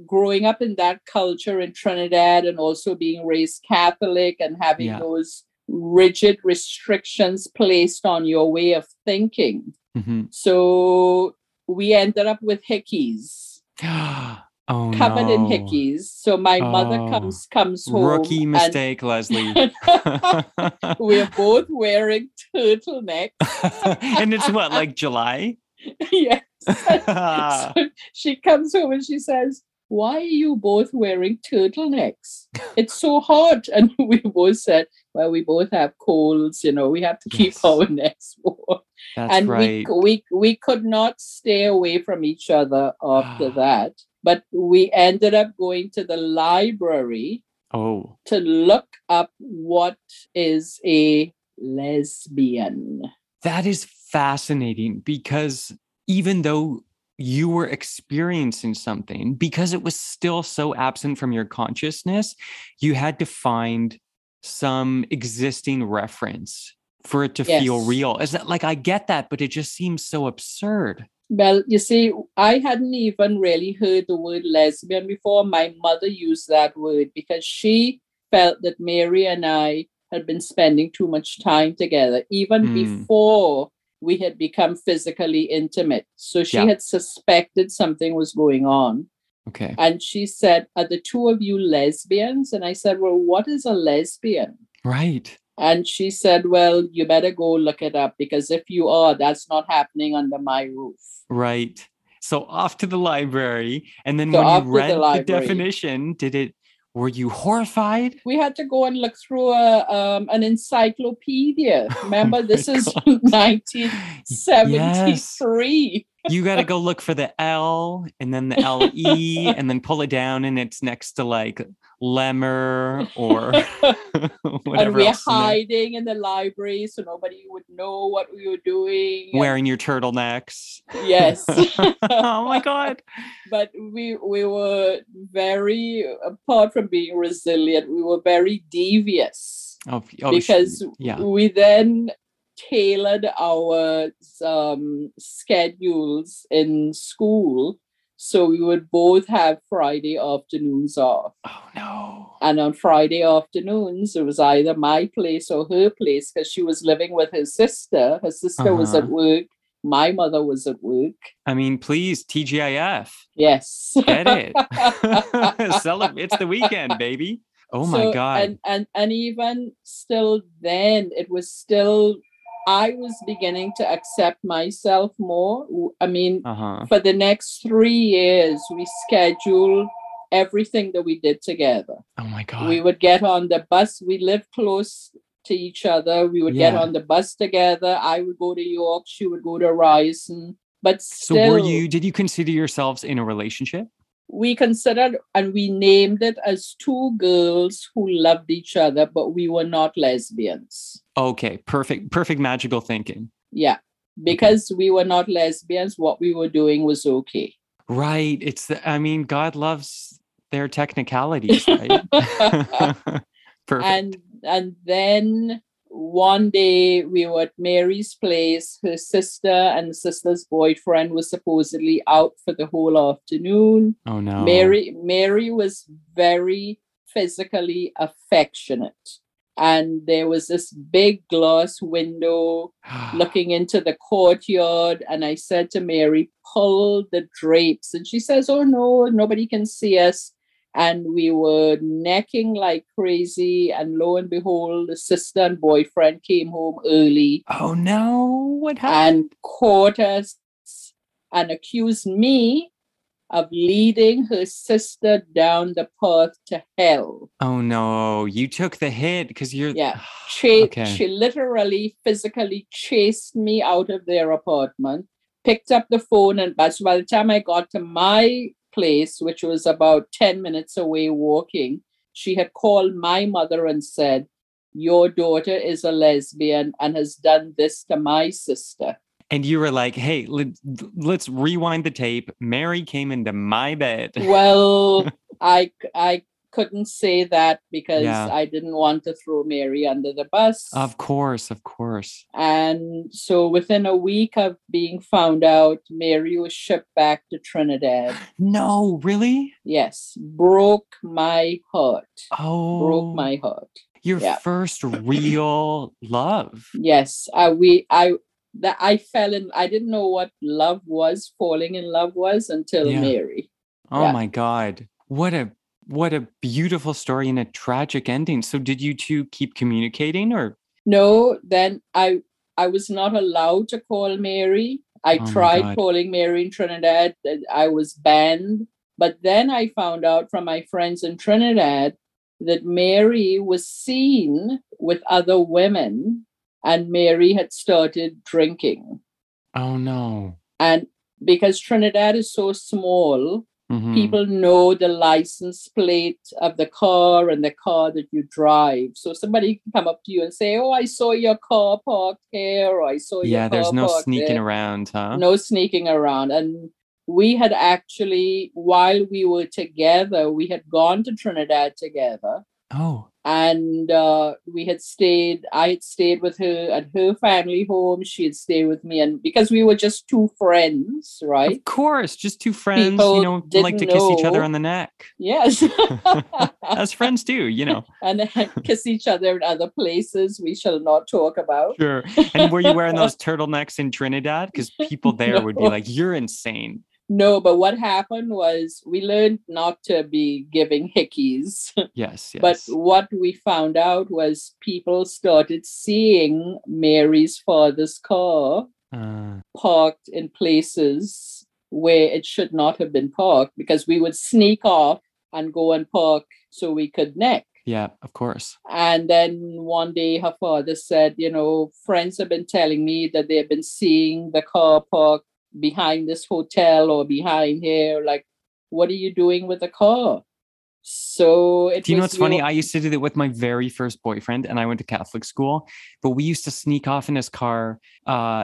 growing up in that culture in Trinidad and also being raised Catholic and having those rigid restrictions placed on your way of thinking. Mm-hmm. So we ended up with hickeys, covered in hickeys. So my mother comes home. Rookie mistake, Leslie. We're both wearing turtlenecks. And it's what, like July? Yes. So she comes home and she says, "Why are you both wearing turtlenecks? It's so hot." And we both said, "Well, we both have colds, you know, we have to keep our necks warm." That's and right. we could not stay away from each other after that. But we ended up going to the library to look up what is a lesbian. That is fascinating, because even though you were experiencing something, because it was still so absent from your consciousness, you had to find some existing reference for it to feel real. Is that like, I get that, but it just seems so absurd. Well, you see, I hadn't even really heard the word lesbian before. My mother used that word because she felt that Mary and I had been spending too much time together, even before we had become physically intimate. So she had suspected something was going on. Okay. And she said, "Are the two of you lesbians?" And I said, "Well, what is a lesbian?" Right. And she said, "Well, you better go look it up, because if you are, that's not happening under my roof." Right. So off to the library. And then so when you read the definition, were you horrified? We had to go and look through an encyclopedia. Remember, this is 1973. Yes. You got to go look for the L and then the LE and then pull it down. And it's next to like Lemmer or whatever. And we're hiding in the library so nobody would know what we were doing. Wearing your turtlenecks. Yes. Oh my God. But we were very, apart from being resilient, we were very devious. Because we then tailored our schedules in school. So we would both have Friday afternoons off. Oh, no. And on Friday afternoons, it was either my place or her place, because she was living with her sister. Her sister was at work. My mother was at work. I mean, please, TGIF. Yes. Get it. It's the weekend, baby. Oh, my God. And even still then, it was still I was beginning to accept myself more. I mean, for the next 3 years, we scheduled everything that we did together. Oh my God. We would get on the bus. We lived close to each other. We would get on the bus together. I would go to York. She would go to Ryerson. But still, so did you consider yourselves in a relationship? We considered, and we named it as two girls who loved each other, but we were not lesbians. Okay, perfect. Perfect magical thinking. Yeah, because we were not lesbians, what we were doing was okay. Right. It's, God loves their technicalities, right? Perfect. And then one day we were at Mary's place. Her sister and the sister's boyfriend were supposedly out for the whole afternoon. Oh no. Mary was very physically affectionate. And there was this big glass window looking into the courtyard. And I said to Mary, pull the drapes. And she says, oh no, nobody can see us. And we were necking like crazy. And lo and behold, the sister and boyfriend came home early. Oh no, what happened? And caught us and accused me of leading her sister down the path to hell. Oh no, you took the hit because you're... Yeah, she literally physically chased me out of their apartment, picked up the phone, and by the time I got to my place, which was about 10 minutes away walking, she had called my mother and said, your daughter is a lesbian and has done this to my sister. And you were like, hey, let's rewind the tape. Mary came into my bed. Well, I couldn't say that because I didn't want to throw Mary under the bus. Of course. And so within a week of being found out, Mary was shipped back to Trinidad. No, really? Yes. Broke my heart. Oh. Broke my heart. Your first real love. Yes. I didn't know what love was, falling in love was until Mary. Oh my God. What a beautiful story and a tragic ending. So did you two keep communicating or? No, then I was not allowed to call Mary. I tried calling Mary in Trinidad. I was banned. But then I found out from my friends in Trinidad that Mary was seen with other women and Mary had started drinking. Oh, no. And because Trinidad is so small, people know the license plate of the car and the car that you drive. So somebody can come up to you and say, oh, I saw your car parked here, or I saw your car parked there. Yeah, there's no sneaking around, huh? No sneaking around. And we had actually, while we were together, we had gone to Trinidad together. Oh. And I had stayed with her at her family home. She had stayed with me. And because we were just two friends, right? Of course, just two friends, people like to kiss each other on the neck. Yes. As friends do, And kiss each other in other places we shall not talk about. Sure. And were you wearing those turtlenecks in Trinidad? Because people there would be like, you're insane. No, but what happened was we learned not to be giving hickeys. Yes. But what we found out was people started seeing Mary's father's car parked in places where it should not have been parked, because we would sneak off and go and park so we could neck. Yeah, of course. And then one day her father said, friends have been telling me that they have been seeing the car parked behind this hotel or behind here, like, what are you doing with the car? So it's funny. I used to do that with my very first boyfriend, and I went to Catholic school, but we used to sneak off in his car.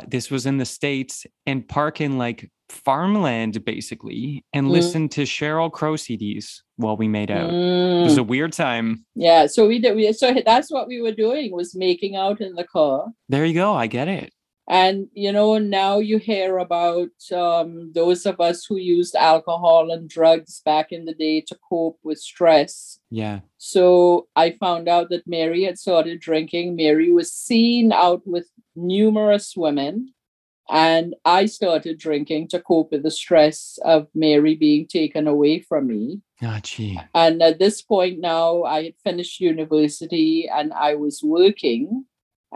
This was in the States, and park in like farmland basically, and listen to Sheryl Crow CDs while we made out. It was a weird time. Yeah. So we did. So that's what we were doing, was making out in the car. There you go. I get it. And, now you hear about those of us who used alcohol and drugs back in the day to cope with stress. Yeah. So I found out that Mary had started drinking. Mary was seen out with numerous women. And I started drinking to cope with the stress of Mary being taken away from me. Oh, gee. And at this point now, I had finished university and I was working.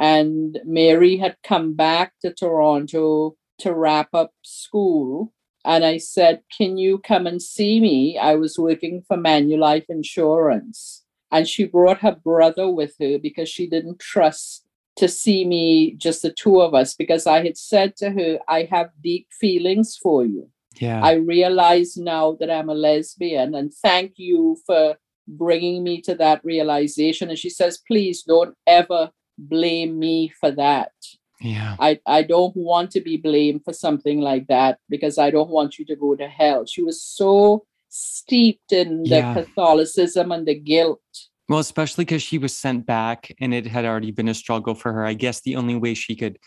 And Mary had come back to Toronto to wrap up school. And I said, can you come and see me? I was working for Manulife Insurance. And she brought her brother with her because she didn't trust to see me, just the two of us, because I had said to her, I have deep feelings for you. Yeah. I realize now that I'm a lesbian, and thank you for bringing me to that realization. And she says, please don't ever blame me for that. Yeah. I don't want to be blamed for something like that because I don't want you to go to hell. She was so steeped in the Catholicism and the guilt. Well, especially because she was sent back and it had already been a struggle for her. I guess the only way she could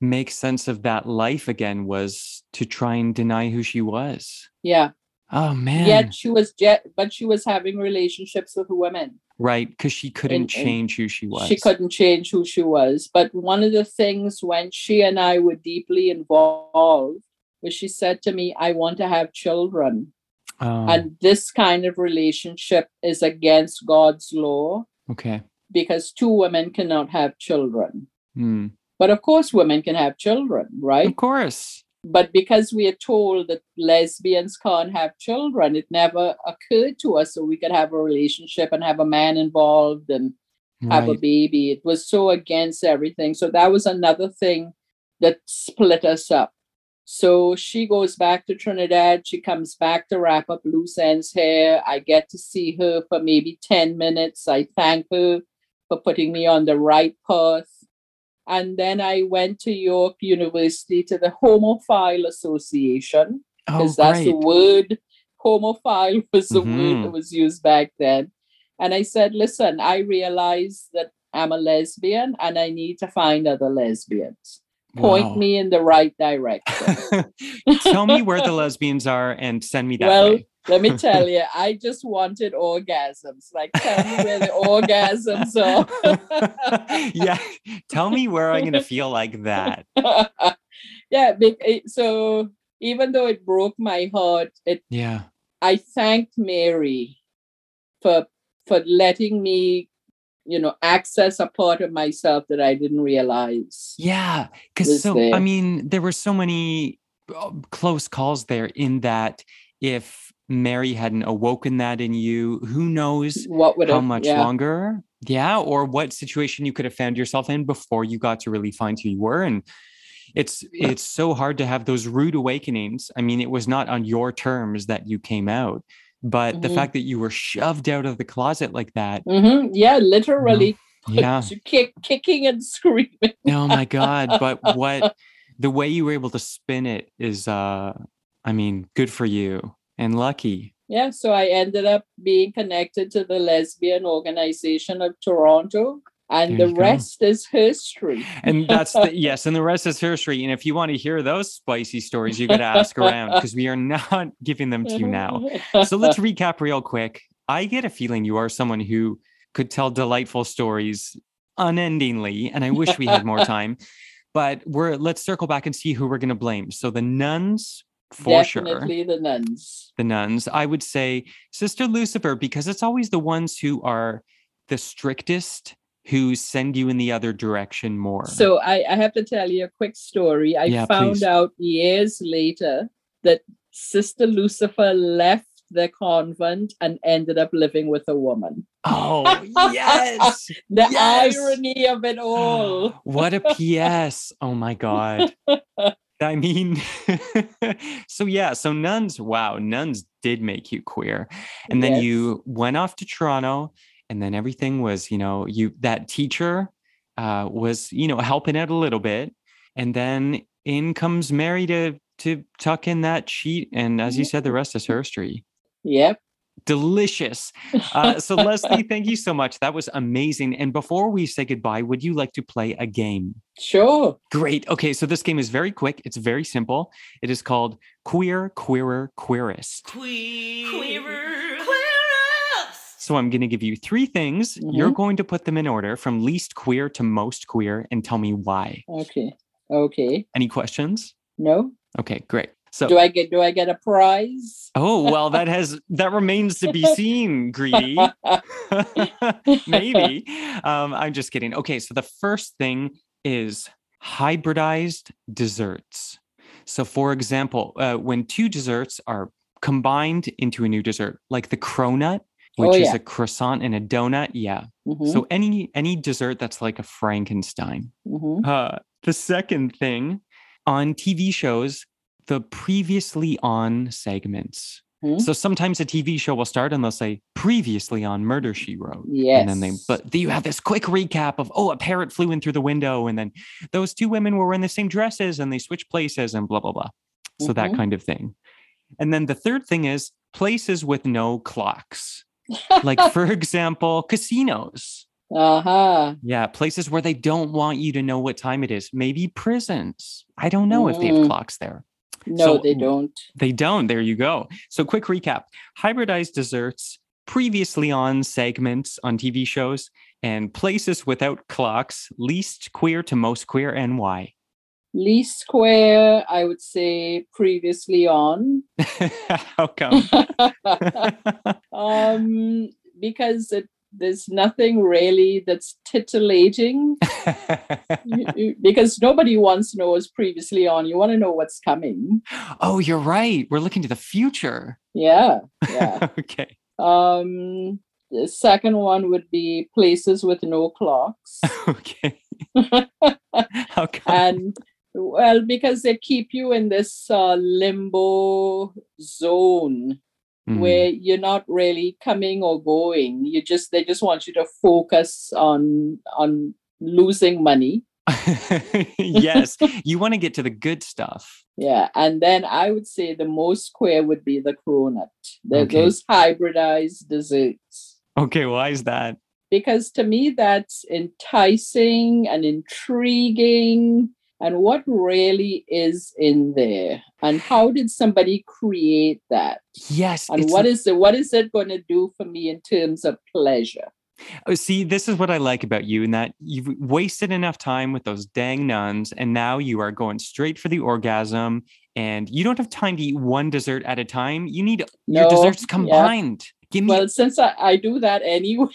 make sense of that life again was to try and deny who she was. Yeah. Oh, man. Yet she was, but she was having relationships with women. Right, because she couldn't change who she was. She couldn't change who she was. But one of the things when she and I were deeply involved was she said to me, I want to have children. Oh. And this kind of relationship is against God's law. Okay. Because two women cannot have children. Mm. But of course, women can have children, right? Of course. But because we are told that lesbians can't have children, it never occurred to us that we could have a relationship and have a man involved and have a baby. It was so against everything. So that was another thing that split us up. So she goes back to Trinidad. She comes back to wrap up loose ends here. I get to see her for maybe 10 minutes. I thank her for putting me on the right path. And then I went to York University to the Homophile Association, because that's the word. Homophile was the word that was used back then. And I said, listen, I realize that I'm a lesbian and I need to find other lesbians. Point me in the right direction. Tell me where the lesbians are and send me that way. Let me tell you, I just wanted orgasms. Like, tell me where the orgasms are. Yeah. Tell me where I'm going to feel like that. Yeah. So even though it broke my heart, I thanked Mary for letting me, access a part of myself that I didn't realize. Yeah. Because there were so many close calls there in that if Mary hadn't awoken that in you, who knows how much longer? Yeah. Or what situation you could have found yourself in before you got to really find who you were. And it's so hard to have those rude awakenings. I mean, it was not on your terms that you came out, but the fact that you were shoved out of the closet like that. Mm-hmm. Yeah. Literally. Yeah. Kicking and screaming. Oh my God. But the way you were able to spin it is, good for you. And lucky. Yeah, so I ended up being connected to the Lesbian Organization of Toronto. And the rest is history. And the rest is history. And if you want to hear those spicy stories, you got to ask around because we are not giving them to you now. So let's recap real quick. I get a feeling you are someone who could tell delightful stories unendingly. And I wish we had more time. But let's circle back and see who we're going to blame. So the nuns... Definitely the nuns. The nuns. I would say Sister Lucifer, because it's always the ones who are the strictest who send you in the other direction more. So I have to tell you a quick story. I found out years later that Sister Lucifer left the convent and ended up living with a woman. Oh, yes. The irony of it all. What a PS. Oh, my God. I mean, so nuns, wow, nuns did make you queer. And then you went off to Toronto and then everything was, that teacher was, helping out a little bit. And then in comes Mary to tuck in that sheet. And as you said, the rest is history. Yep. Delicious. So Leslie, thank you so much. That was amazing. And before we say goodbye, would you like to play a game? Sure. Great. Okay. So this game is very quick. It's very simple. It is called Queer, Queerer, Queerest. Queerer, Queerest. So I'm going to give you three things. Mm-hmm. You're going to put them in order from least queer to most queer and tell me why. Okay. Any questions? No. Okay, great. So do I get a prize? Oh, well, that remains to be seen, Greedy. Maybe. I'm just kidding. Okay, so the first thing is hybridized desserts. So for example, when two desserts are combined into a new dessert, like the cronut, which is a croissant and a donut. Yeah. Mm-hmm. So any dessert that's like a Frankenstein. Mm-hmm. The second thing, on TV shows, the previously on segments. Mm-hmm. So sometimes a TV show will start and they'll say, previously on Murder, She Wrote. Yes. And then but you have this quick recap of, a parrot flew in through the window. And then those two women were wearing the same dresses and they switched places and blah, blah, blah. So mm-hmm. that kind of thing. And then the third thing is places with no clocks. Like, for example, casinos. Uh-huh. Yeah, places where they don't want you to know what time it is. Maybe prisons. I don't know if they have clocks there. No, they don't. They don't. There you go. So quick recap. Hybridized desserts, previously on segments on TV shows, and places without clocks, least queer to most queer, and why? Least queer, I would say previously on. How come? Because there's nothing really that's titillating. Because nobody wants to know what's previously on. You want to know what's coming. Oh, you're right. We're looking to the future. Yeah. Okay. The second one would be places with no clocks. Okay. How come? And well, because they keep you in this limbo zone where you're not really coming or going. They just want you to focus on losing money. Yes, you want to get to the good stuff. Yeah, and then I would say the most queer would be the cronut. Those hybridized desserts. Okay, why is that? Because to me, that's enticing and intriguing. And what really is in there? And how did somebody create that? Yes. And what is it going to do for me in terms of pleasure? Oh, see, this is what I like about you, in that you've wasted enough time with those dang nuns, and now you are going straight for the orgasm, and you don't have time to eat one dessert at a time. You need your desserts combined. Yep. Since I do that anyway.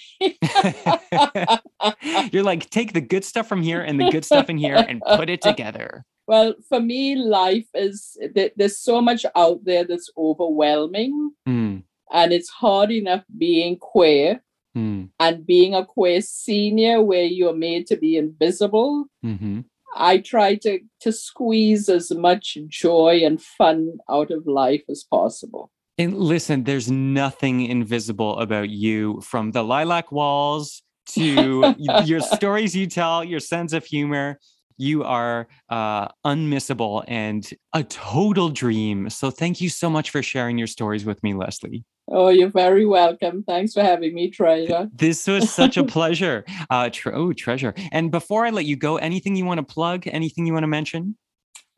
You're like, take the good stuff from here and the good stuff in here and put it together. Well, for me, life is, there's so much out there that's overwhelming. Mm. And it's hard enough being queer and being a queer senior where you're made to be invisible. Mm-hmm. I try to squeeze as much joy and fun out of life as possible. And listen, there's nothing invisible about you, from the lilac walls to your stories you tell, your sense of humor. You are unmissable and a total dream. So thank you so much for sharing your stories with me, Leslie. Oh, you're very welcome. Thanks for having me, Treasure. This was such a pleasure. Treasure. And before I let you go, anything you want to plug? Anything you want to mention?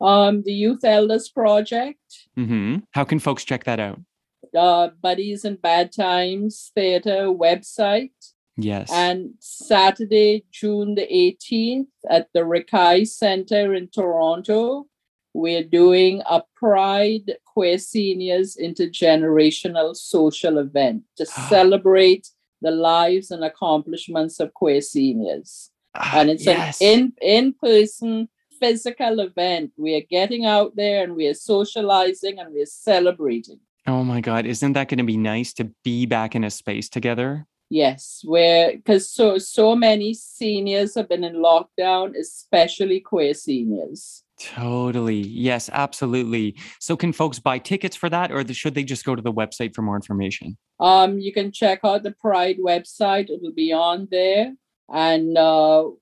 The Youth Elders Project. Mm-hmm. How can folks check that out? Buddies and Bad Times Theatre website. Yes. And Saturday, June the 18th at the Rekai Center in Toronto, we're doing a Pride Queer Seniors Intergenerational Social Event to celebrate the lives and accomplishments of queer seniors. And it's an in-person physical event. We are getting out there and we are socializing and we're celebrating. Oh my God. Isn't that going to be nice to be back in a space together? Yes, because so many seniors have been in lockdown, especially queer seniors. Totally. Yes, absolutely. So can folks buy tickets for that, or should they just go to the website for more information? You can check out the Pride website. It will be on there, and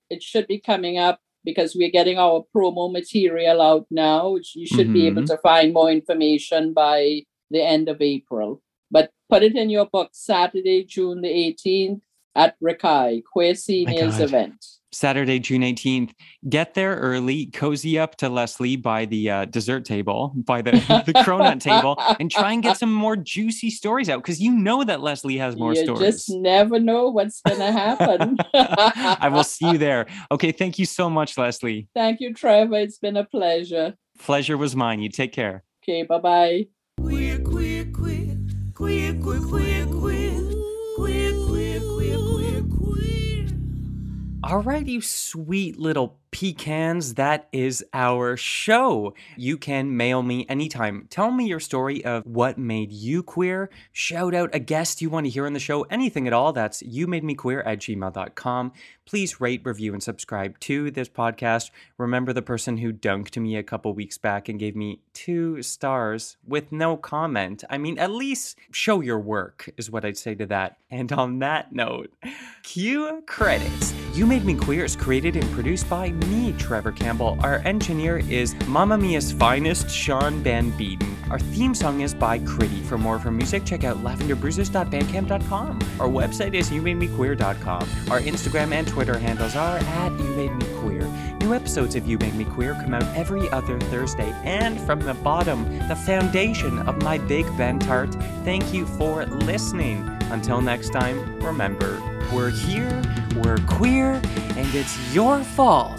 it should be coming up, because we're getting our promo material out now, which you should be able to find more information by the end of April. But put it in your book, Saturday, June the 18th at Rekai, Queer Seniors Event. Saturday, June 18th. Get there early, cozy up to Leslie by the dessert table, by the cronut table, and try and get some more juicy stories out, because you know that Leslie has more stories. You just never know what's going to happen. I will see you there. Okay, thank you so much, Leslie. Thank you, Trevor. It's been a pleasure. Pleasure was mine. You take care. Okay, bye-bye. Queer, queer, queer, queer, queer, queer, queer, queer, queer, queer, queer, queer. All right, you sweet little pecans, that is our show. You can mail me anytime. Tell me your story of what made you queer. Shout out a guest you want to hear on the show, anything at all. That's youmakemequeer@gmail.com. Please rate, review, and subscribe to this podcast. Remember the person who dunked me a couple weeks back and gave me 2 stars with no comment? I mean, at least show your work is what I'd say to that. And on that note, cue credits. You Made Me Queer is created and produced by me, Trevor Campbell. Our engineer is Mamma Mia's finest, Sean Van Beeden. Our theme song is by Critty. For more of her music, check out lavenderbruisers.bandcamp.com. Our website is youmakemequeer.com. Our Instagram and Twitter handles are @YouMadeMeQueer. New episodes of You Made Me Queer come out every other Thursday. And from the bottom, the foundation of my Big Ben Tart, thank you for listening. Until next time, remember, we're here, we're queer, and it's your fault.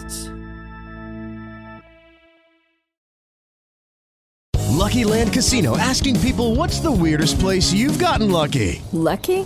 Lucky Land Casino, asking people, what's the weirdest place you've gotten lucky? Lucky?